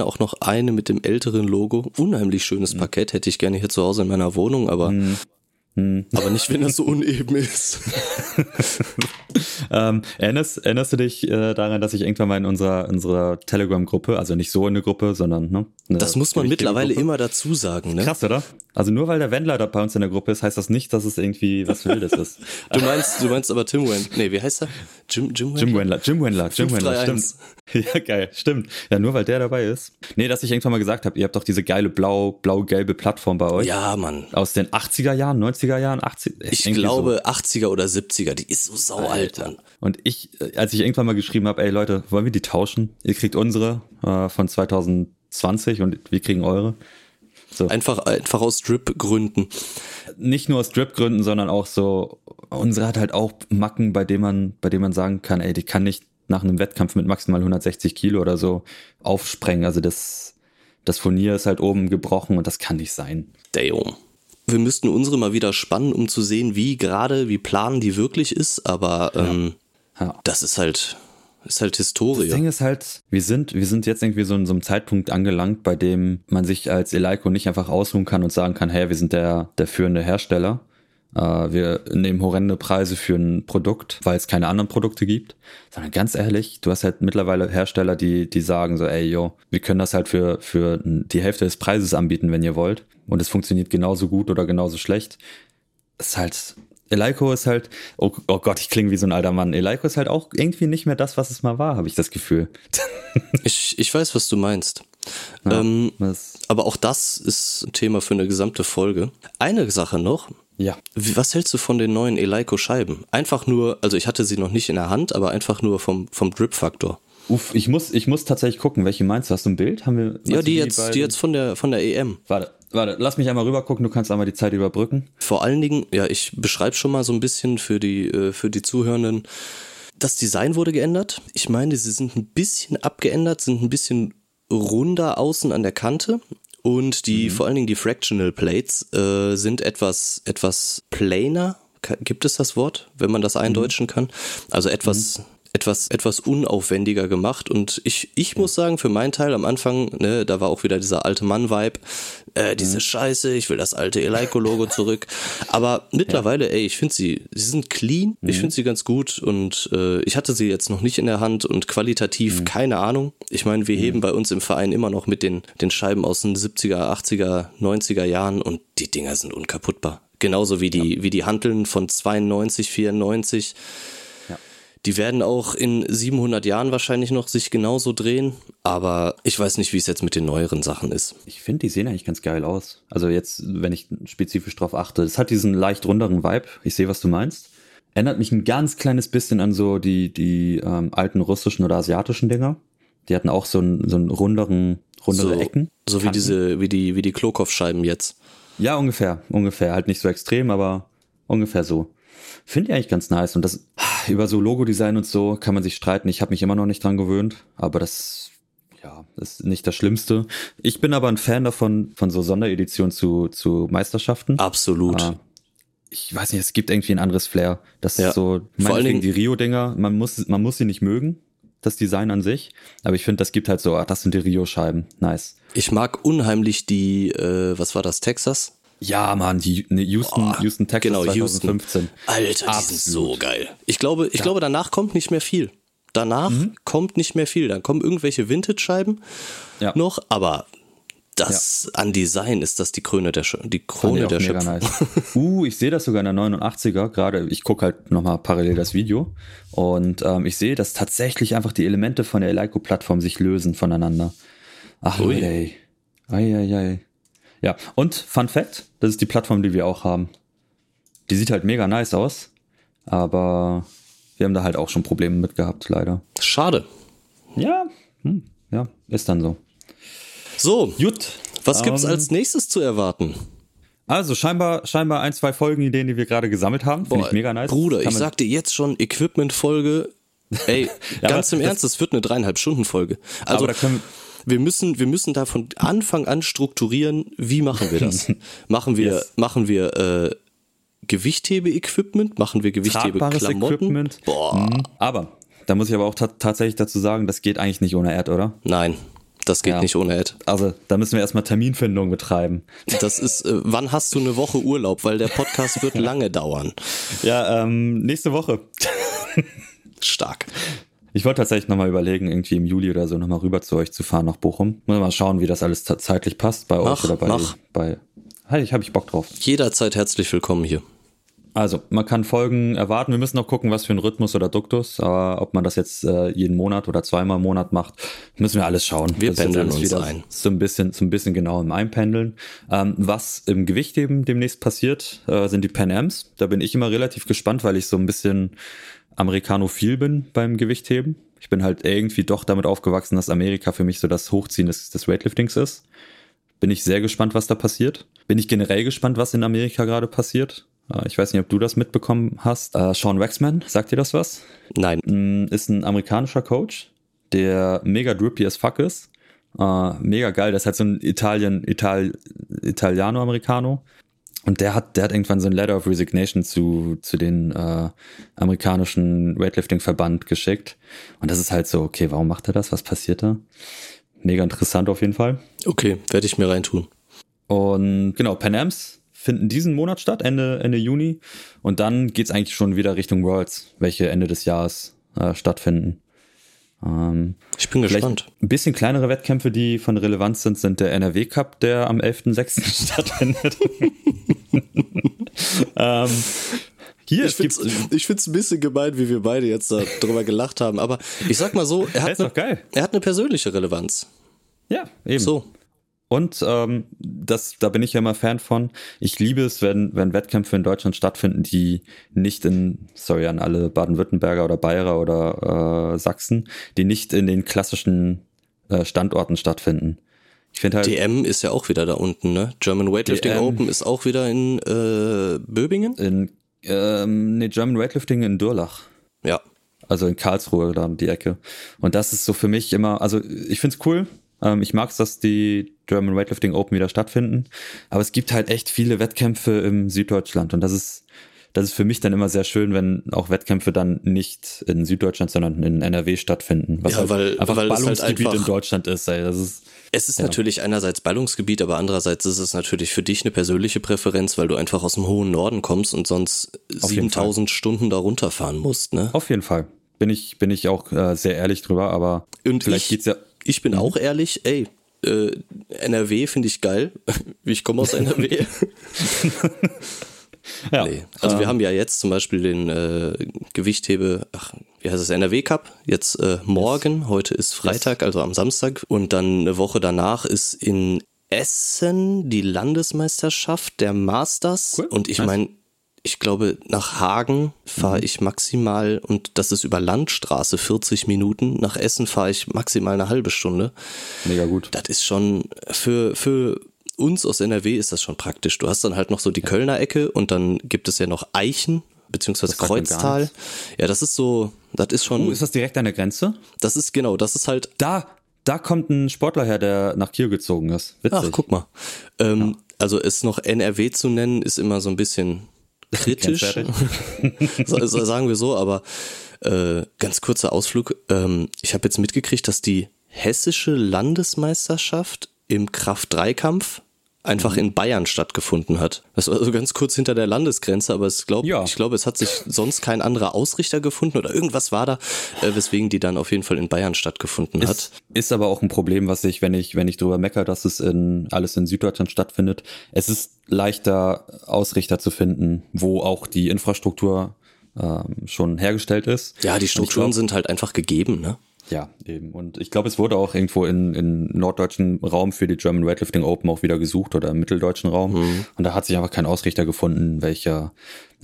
auch noch eine mit dem älteren Logo. Unheimlich schönes Parkett, hätte ich gerne hier zu Hause in meiner Wohnung, aber nicht, wenn das so uneben ist. Erinnerst du dich daran, dass ich irgendwann mal in unserer Telegram-Gruppe, also nicht so eine Gruppe, sondern... Ne, das muss man mittlerweile immer dazu sagen. Ne? Krass, oder? Also nur weil der Wendler da bei uns in der Gruppe ist, heißt das nicht, dass es irgendwie was Wildes ist. Du meinst aber Tim Wendler. Nee, wie heißt er? Jim Wendler, stimmt. Ja, geil, stimmt. Ja, nur weil der dabei ist. Nee, dass ich irgendwann mal gesagt habe, ihr habt doch diese geile blau-gelbe Plattform bei euch. Ja, Mann. Aus den 80er Jahren, 90er Jahren, 80er. Ich glaube so. 80er oder 70er, die ist so saualt, Mann. Und als ich irgendwann mal geschrieben habe, ey Leute, wollen wir die tauschen? Ihr kriegt unsere von 2020 und wir kriegen eure. So. Einfach aus Drip-Gründen. Nicht nur aus Drip-Gründen, sondern auch so, unsere hat halt auch Macken, bei denen man sagen kann, ey, die kann nicht nach einem Wettkampf mit maximal 160 Kilo oder so aufsprengen. Also das Furnier ist halt oben gebrochen und das kann nicht sein. Damn. Wir müssten unsere mal wieder spannen, um zu sehen, wie plan die wirklich ist, aber das ist halt Historie. Das Ding ist halt, wir sind jetzt irgendwie so in so einem Zeitpunkt angelangt, bei dem man sich als Eleiko nicht einfach ausruhen kann und sagen kann, hey, wir sind der führende Hersteller, wir nehmen horrende Preise für ein Produkt, weil es keine anderen Produkte gibt, sondern ganz ehrlich, du hast halt mittlerweile Hersteller, die sagen so, ey, yo, wir können das halt für die Hälfte des Preises anbieten, wenn ihr wollt, und es funktioniert genauso gut oder genauso schlecht. Eleiko ist halt, oh Gott, ich klinge wie so ein alter Mann. Eleiko ist halt auch irgendwie nicht mehr das, was es mal war, habe ich das Gefühl. Ich weiß, was du meinst. Ja, aber auch das ist ein Thema für eine gesamte Folge. Eine Sache noch. Ja. Was hältst du von den neuen Eleiko-Scheiben? Einfach nur, also ich hatte sie noch nicht in der Hand, aber einfach nur vom Drip-Faktor. Uff, ich muss tatsächlich gucken, welche meinst du? Hast du ein Bild? Haben wir? Ja, die jetzt von der EM. Warte, lass mich einmal rüber gucken, du kannst einmal die Zeit überbrücken. Vor allen Dingen, ja, ich beschreibe schon mal so ein bisschen für die Zuhörenden. Das Design wurde geändert. Ich meine, sie sind ein bisschen abgeändert, sind ein bisschen runder außen an der Kante und die vor allen Dingen die Fractional Plates sind etwas planer. Gibt es das Wort, wenn man das eindeutschen kann? Also etwas unaufwendiger gemacht und ich muss sagen, für meinen Teil am Anfang, ne, da war auch wieder dieser alte Mann-Vibe, diese Scheiße, ich will das alte Eleiko-Logo zurück, aber mittlerweile, ich finde sie sind clean, ich finde sie ganz gut und ich hatte sie jetzt noch nicht in der Hand und qualitativ keine Ahnung, ich meine, wir heben bei uns im Verein immer noch mit den Scheiben aus den 70er, 80er, 90er Jahren und die Dinger sind unkaputtbar, genauso wie die Hanteln von 92, 94. Die werden auch in 700 Jahren wahrscheinlich noch sich genauso drehen, aber ich weiß nicht, wie es jetzt mit den neueren Sachen ist. Ich finde, die sehen eigentlich ganz geil aus. Also jetzt, wenn ich spezifisch drauf achte, es hat diesen leicht runderen Vibe. Ich sehe, was du meinst. Erinnert mich ein ganz kleines bisschen an so die alten russischen oder asiatischen Dinger. Die hatten auch so einen rundere Ecken. So wie diese, wie die Klokov-Scheiben jetzt. Ja, ungefähr. Halt nicht so extrem, aber ungefähr so. Finde ich eigentlich ganz nice und das über so Logo-Design und so kann man sich streiten. Ich habe mich immer noch nicht dran gewöhnt, aber das ist nicht das Schlimmste. Ich bin aber ein Fan davon, von so Sondereditionen zu Meisterschaften. Absolut. Ich weiß nicht, es gibt irgendwie ein anderes Flair. Das ist so, meinetwegen die Rio-Dinger, man muss sie nicht mögen, das Design an sich, aber ich finde, das gibt halt so, das sind die Rio-Scheiben, nice. Ich mag unheimlich die, was war das, Texas? Ja, Mann, Houston, Texas, genau, 2015. Houston. Alter, die sind so geil. Ich glaube, danach kommt nicht mehr viel. Dann kommen irgendwelche Vintage-Scheiben noch, aber das an Design ist das die Krone der Schöpfung. Nice. Ich sehe das sogar in der 89er, gerade, ich gucke halt nochmal parallel das Video und ich sehe, dass tatsächlich einfach die Elemente von der Eleiko-Plattform sich lösen voneinander. Ach, ey. Ei. Ja, und Fun Fact, das ist die Plattform, die wir auch haben. Die sieht halt mega nice aus, aber wir haben da halt auch schon Probleme mit gehabt, leider. Schade. Ja, ja, ist dann so. So, gut. Was gibt's als nächstes zu erwarten? Also scheinbar 1-2 Folgenideen, die wir gerade gesammelt haben, finde ich mega nice. Bruder, ich sag dir jetzt schon, Equipment-Folge, ganz im Ernst, das wird eine 3,5-Stunden-Folge. Also, aber da können Wir müssen da von Anfang an strukturieren, wie machen wir das? Machen wir Gewichthebe-Equipment? Machen wir Gewichthebe-Klamotten? Boah. Aber, da muss ich aber auch tatsächlich dazu sagen, das geht eigentlich nicht ohne Ad, oder? Nein, das geht nicht ohne Ad. Also, da müssen wir erstmal Terminfindung betreiben. Das ist, wann hast du eine Woche Urlaub? Weil der Podcast wird lange dauern. Ja, nächste Woche. Stark. Ich wollte tatsächlich nochmal überlegen, irgendwie im Juli oder so nochmal rüber zu euch zu fahren nach Bochum. Muss mal schauen, wie das alles zeitlich passt bei euch oder bei. Hey, habe ich Bock drauf. Jederzeit herzlich willkommen hier. Also, man kann Folgen erwarten. Wir müssen noch gucken, was für ein Rhythmus oder Duktus. Aber ob man das jetzt jeden Monat oder zweimal im Monat macht, müssen wir alles schauen. Wir pendeln uns wieder ein. So ein bisschen genau im Einpendeln. Was im Gewicht eben demnächst passiert, sind die Pan-Ams. Da bin ich immer relativ gespannt, weil ich so ein bisschen amerikanophil bin beim Gewichtheben. Ich bin halt irgendwie doch damit aufgewachsen, dass Amerika für mich so das Hochziehen des Weightliftings ist. Bin ich sehr gespannt, was da passiert. Bin ich generell gespannt, was in Amerika gerade passiert. Ich weiß nicht, ob du das mitbekommen hast. Sean Waxman, sagt dir das was? Nein. Ist ein amerikanischer Coach, der mega drippy as fuck ist. Mega geil, das ist halt so ein Italiano-Americano. Und der hat irgendwann so ein Letter of Resignation zu den amerikanischen Weightlifting-Verband geschickt. Und das ist halt so, okay, warum macht er das? Was passiert da? Mega interessant auf jeden Fall. Okay, werde ich mir reintun. Und genau, Pan Ams finden diesen Monat statt, Ende Juni. Und dann geht's eigentlich schon wieder Richtung Worlds, welche Ende des Jahres stattfinden. Ich bin gespannt. Ein bisschen kleinere Wettkämpfe, die von Relevanz sind der NRW Cup, der am 11.06. stattfindet. Ich find's ein bisschen gemein, wie wir beide jetzt darüber gelacht haben, aber ich sag mal so, er hat eine persönliche Relevanz. Ja, eben. So. Und da bin ich ja immer Fan von. Ich liebe es, wenn Wettkämpfe in Deutschland stattfinden, die nicht an alle Baden-Württemberger oder Bayer oder Sachsen, die nicht in den klassischen Standorten stattfinden. Ich finde halt DM ist ja auch wieder da unten, ne? German Weightlifting DM, Open ist auch wieder in Böbingen? German Weightlifting in Durlach. Ja. Also in Karlsruhe, da um die Ecke. Und das ist so für mich immer, also ich find's cool, Ich mag es, dass die German Weightlifting Open wieder stattfinden, aber es gibt halt echt viele Wettkämpfe im Süddeutschland und das ist für mich dann immer sehr schön, wenn auch Wettkämpfe dann nicht in Süddeutschland, sondern in NRW stattfinden, was ja, weil Ballungsgebiet halt in Deutschland ist. Ey. Es ist natürlich einerseits Ballungsgebiet, aber andererseits ist es natürlich für dich eine persönliche Präferenz, weil du einfach aus dem hohen Norden kommst und sonst 7000 Stunden da runterfahren musst. Ne? Auf jeden Fall. Bin ich auch sehr ehrlich drüber, aber und vielleicht geht's ja... Ich bin auch ehrlich, ey, NRW finde ich geil. Ich komme aus NRW. Ja. Nee. Also wir haben ja jetzt zum Beispiel den NRW Cup, jetzt morgen, yes. Heute ist Freitag, yes. Also am Samstag und dann eine Woche danach ist in Essen die Landesmeisterschaft der Masters, cool. Und ich nice. Meine, ich glaube nach Hagen fahre ich maximal, und das ist über Landstraße 40 Minuten, nach Essen fahre ich maximal eine halbe Stunde. Mega gut. Das ist schon für uns aus NRW ist das schon praktisch. Du hast dann halt noch so die Kölner Ecke und dann gibt es ja noch Eichen bzw. Kreuztal. Ja, das ist so, das ist schon... ist das direkt an der Grenze? Das ist genau, das ist halt... Da kommt ein Sportler her, der nach Kiel gezogen ist. Witzig. Ach, guck mal. Also es noch NRW zu nennen, ist immer so ein bisschen kritisch. So, sagen wir so, aber ganz kurzer Ausflug. Ich habe jetzt mitgekriegt, dass die hessische Landesmeisterschaft im Kraft-3-Kampf einfach in Bayern stattgefunden hat. Das war also ganz kurz hinter der Landesgrenze, aber ich glaube, es hat sich sonst kein anderer Ausrichter gefunden oder irgendwas war da, weswegen die dann auf jeden Fall in Bayern stattgefunden hat. Ist aber auch ein Problem, was ich, wenn ich drüber meckere, dass es alles in Süddeutschland stattfindet. Es ist leichter, Ausrichter zu finden, wo auch die Infrastruktur schon hergestellt ist. Ja, die Strukturen sind halt einfach gegeben, ne? Ja, eben. Und ich glaube, es wurde auch irgendwo in norddeutschen Raum für die German Weightlifting Open auch wieder gesucht oder im mitteldeutschen Raum. Mhm. Und da hat sich einfach kein Ausrichter gefunden, welcher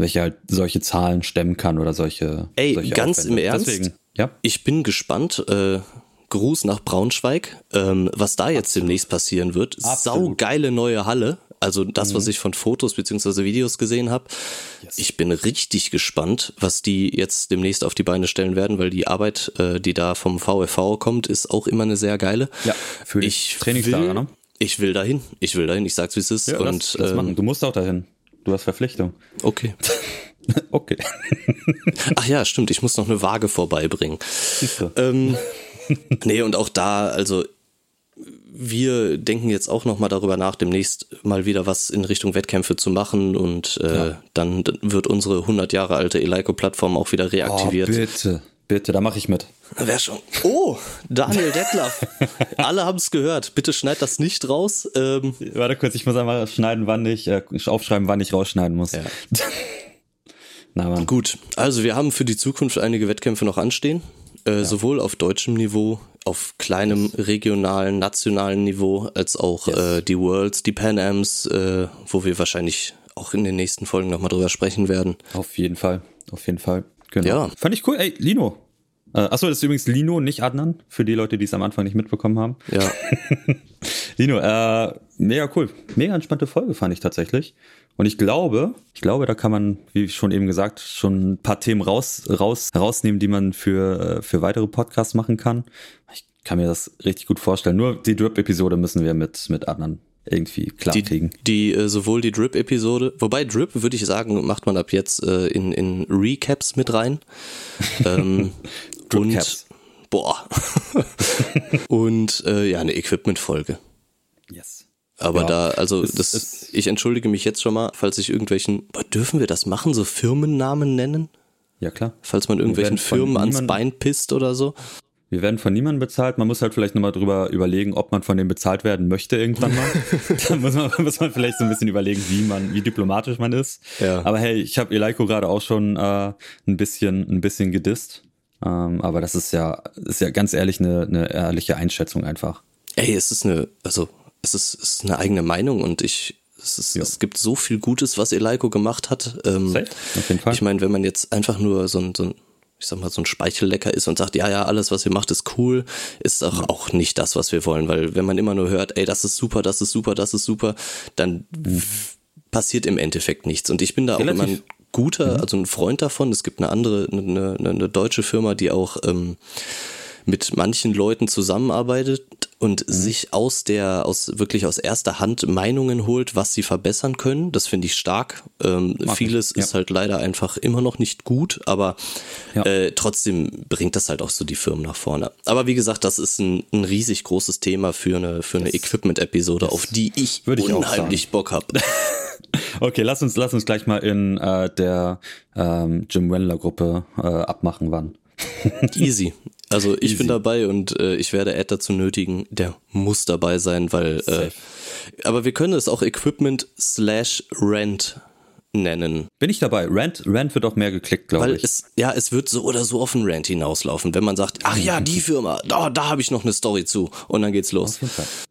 halt solche Zahlen stemmen kann oder solche. Ey, solche ganz Aufwände. Im Ernst? Deswegen, ja? Ich bin gespannt. Gruß nach Braunschweig. Was da jetzt demnächst passieren wird. Absolut. Saugeile neue Halle. Also das, was ich von Fotos bzw. Videos gesehen habe. Yes. Ich bin richtig gespannt, was die jetzt demnächst auf die Beine stellen werden, weil die Arbeit, die da vom VfV kommt, ist auch immer eine sehr geile. Ja, für die Trainingslager, ne? Ich will dahin, ich sag's, wie es ist. Ja, und du musst auch dahin. Du hast Verpflichtung. Okay. Okay. Ach ja, stimmt, ich muss noch eine Waage vorbeibringen. Nee, und auch da, also... Wir denken jetzt auch nochmal darüber nach, demnächst mal wieder was in Richtung Wettkämpfe zu machen und dann wird unsere 100 Jahre alte Eleiko-Plattform auch wieder reaktiviert. Oh, bitte, da mache ich mit. Wer schon? Oh, Daniel Detlef. Alle haben es gehört. Bitte schneid das nicht raus. Warte kurz, ich muss einmal aufschreiben, wann ich rausschneiden muss. Ja. Na, Mann. Gut, also wir haben für die Zukunft einige Wettkämpfe noch anstehen. Sowohl auf deutschem Niveau, auf kleinem, regionalen, nationalen Niveau, als auch die Worlds, die Pan-Ams, wo wir wahrscheinlich auch in den nächsten Folgen nochmal drüber sprechen werden. Auf jeden Fall. Genau. Ja. Fand ich cool. Ey, Lino. Achso, das ist übrigens Lino, nicht Adnan, für die Leute, die es am Anfang nicht mitbekommen haben. Ja. Lino, mega cool. Mega entspannte Folge fand ich tatsächlich. Und ich glaube, da kann man, wie schon eben gesagt, schon ein paar Themen rausnehmen, die man für weitere Podcasts machen kann. Ich kann mir das richtig gut vorstellen. Nur die Drip-Episode müssen wir mit anderen irgendwie klar kriegen. Sowohl die Drip-Episode, wobei Drip, würde ich sagen, macht man ab jetzt in Recaps mit rein. Drip-Caps. Boah. Und eine Equipment-Folge. Yes. Aber ich entschuldige mich jetzt schon mal, falls ich dürfen wir das machen, so Firmennamen nennen? Ja, klar. Falls man irgendwelchen Firmen ans Bein pisst oder so. Wir werden von niemandem bezahlt. Man muss halt vielleicht nochmal drüber überlegen, ob man von denen bezahlt werden möchte irgendwann mal. Da muss man vielleicht so ein bisschen überlegen, wie diplomatisch man ist. Ja. Aber hey, ich habe Eleiko gerade auch schon ein bisschen gedisst. Aber das ist ja ganz ehrlich eine ehrliche Einschätzung einfach. Ey, es ist eine eigene Meinung und es gibt so viel Gutes, was Eleiko gemacht hat. Auf jeden Fall. Ich meine, wenn man jetzt einfach nur so ein Speichellecker ist und sagt, ja, alles, was ihr macht, ist cool, ist auch nicht das, was wir wollen, weil wenn man immer nur hört, ey, das ist super, dann passiert im Endeffekt nichts. Und ich bin da relativ auch immer ein guter, also ein Freund davon. Es gibt eine deutsche Firma, die auch mit manchen Leuten zusammenarbeitet und sich aus erster Hand Meinungen holt, was sie verbessern können. Das finde ich stark. Vieles ist halt leider einfach immer noch nicht gut, aber trotzdem bringt das halt auch so die Firmen nach vorne. Aber wie gesagt, das ist ein riesig großes Thema für eine Equipment-Episode, auf die ich unheimlich Bock habe. Okay, lass uns gleich mal in der Jim Wendler-Gruppe abmachen, wann. Easy. Also ich bin dabei und ich werde Ed dazu nötigen, der muss dabei sein, weil aber wir können es auch Equipment/Rent nennen. Bin ich dabei. Rent wird auch mehr geklickt, glaube ich. Es wird so oder so auf den Rant hinauslaufen, wenn man sagt, ach ja, die Firma, da habe ich noch eine Story zu und dann geht's los.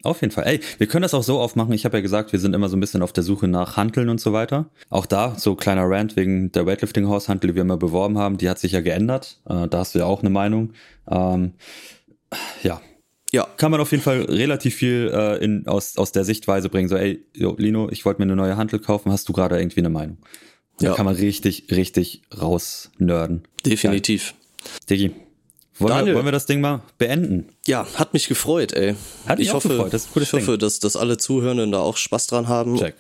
Auf jeden Fall. Ey, wir können das auch so aufmachen. Ich habe ja gesagt, wir sind immer so ein bisschen auf der Suche nach Hanteln und so weiter. Auch da so kleiner Rant wegen der Weightlifting House Hantel, die wir immer beworben haben, die hat sich ja geändert. Da hast du ja auch eine Meinung. Ja, kann man auf jeden Fall relativ viel aus der Sichtweise bringen. So, ey, Lino, ich wollte mir eine neue Hantel kaufen, hast du gerade irgendwie eine Meinung? Da kann man richtig, richtig rausnerden. Definitiv. Diggi, wollen wir das Ding mal beenden? Ja, hat mich gefreut, ey. Hat mich auch gefreut, das ist ein cooles Ding. Ich hoffe, dass alle Zuhörenden da auch Spaß dran haben. Check.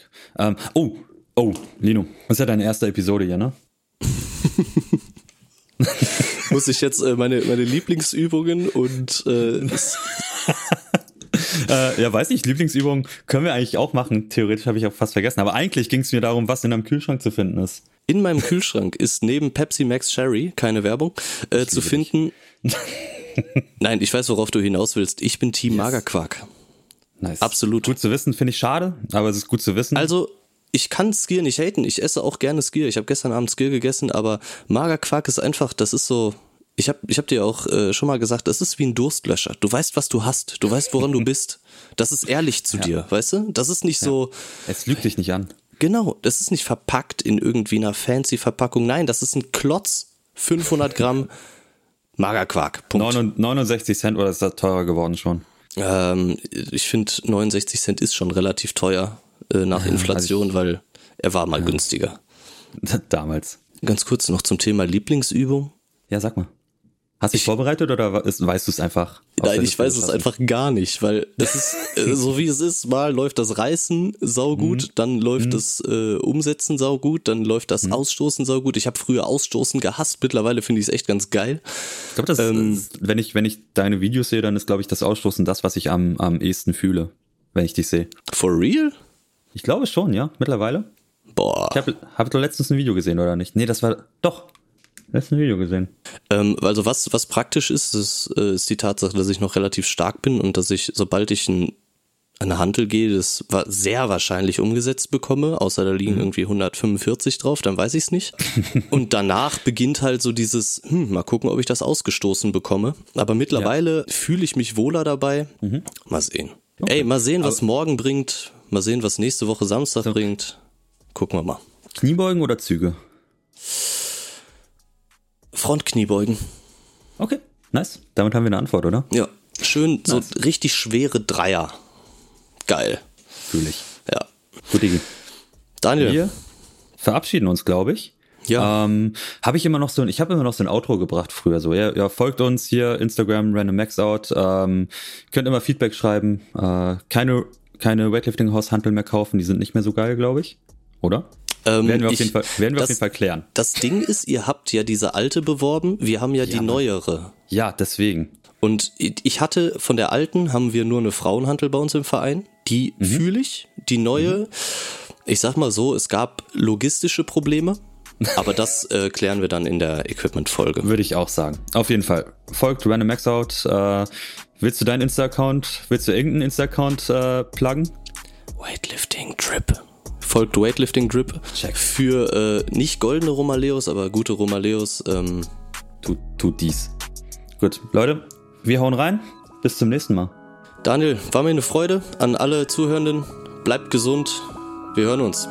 Lino, das ist ja deine erste Episode hier, ne? Muss ich jetzt meine Lieblingsübungen und weiß nicht, Lieblingsübungen können wir eigentlich auch machen. Theoretisch habe ich auch fast vergessen. Aber eigentlich ging es mir darum, was in einem Kühlschrank zu finden ist. In meinem Kühlschrank ist neben Pepsi Max Sherry, keine Werbung, zu finden. Nein, ich weiß, worauf du hinaus willst. Ich bin Team Magerquark. Nice. Absolut. Gut zu wissen, finde ich schade, aber es ist gut zu wissen. Also, ich kann Skier nicht haten, ich esse auch gerne Skier. Ich habe gestern Abend Skier gegessen, aber Magerquark ist einfach, das ist so, ich hab dir auch schon mal gesagt, das ist wie ein Durstlöscher. Du weißt, was du hast, du weißt, woran du bist. Das ist ehrlich zu dir, weißt du? Das ist nicht so... Es lügt dich nicht an. Genau, das ist nicht verpackt in irgendwie einer fancy Verpackung. Nein, das ist ein Klotz, 500 Gramm Magerquark. Punkt. 69 Cent oder ist das teurer geworden schon? Ich finde, 69 Cent ist schon relativ teuer. Nach Inflation, weil er war mal günstiger. Damals. Ganz kurz noch zum Thema Lieblingsübung. Ja, sag mal. Hast du dich vorbereitet oder weißt du es einfach? Nein, ich weiß es einfach gar nicht, weil das ist so wie es ist. Mal läuft das Reißen saugut, dann läuft das Umsetzen saugut, dann läuft das Ausstoßen saugut. Ich habe früher Ausstoßen gehasst, mittlerweile finde ich es echt ganz geil. Ich glaube, wenn ich deine Videos sehe, dann ist, glaube ich, das Ausstoßen das, was ich am ehesten fühle, wenn ich dich sehe. For real? Ich glaube schon, ja, mittlerweile. Boah. Ich hab doch letztens ein Video gesehen, oder nicht? Nee, das war doch. Letztens ein Video gesehen. Also was praktisch ist die Tatsache, dass ich noch relativ stark bin und dass ich, sobald ich eine Hantel gehe, das sehr wahrscheinlich umgesetzt bekomme, außer da liegen irgendwie 145 drauf, dann weiß ich es nicht. Und danach beginnt halt so dieses, mal gucken, ob ich das ausgestoßen bekomme. Aber mittlerweile fühle ich mich wohler dabei. Mhm. Mal sehen. Okay. Ey, mal sehen, was morgen bringt. Mal sehen, was nächste Woche Samstag bringt. Gucken wir mal. Kniebeugen oder Züge? Frontkniebeugen. Okay, nice. Damit haben wir eine Antwort, oder? Ja, schön, nice. So richtig schwere Dreier. Geil. Fühl ich. Ja. Gut, Digi. Daniel. Wir verabschieden uns, glaube ich. Ja. Ich habe immer noch so ein Outro gebracht früher. So, ja, folgt uns hier, Instagram, Random Max Out. Könnt immer Feedback schreiben. Keine Weightlifting House Hantel mehr kaufen, die sind nicht mehr so geil, glaube ich, oder? Werden wir auf jeden Fall klären. Das Ding ist, ihr habt ja diese alte beworben, wir haben die neuere. Ja, deswegen. Und ich hatte von der alten, haben wir nur eine Frauenhantel bei uns im Verein, die fühle ich, die neue, ich sag mal so, es gab logistische Probleme. Aber das klären wir dann in der Equipment-Folge. Würde ich auch sagen. Auf jeden Fall. Folgt Random Max Out. Willst du deinen Insta-Account, irgendeinen Insta-Account pluggen? Weightlifting Drip. Folgt Weightlifting Drip. Check. Für nicht goldene Romaleos, aber gute Romaleos. Tut dies. Gut, Leute, wir hauen rein. Bis zum nächsten Mal. Daniel, war mir eine Freude. An alle Zuhörenden, bleibt gesund. Wir hören uns.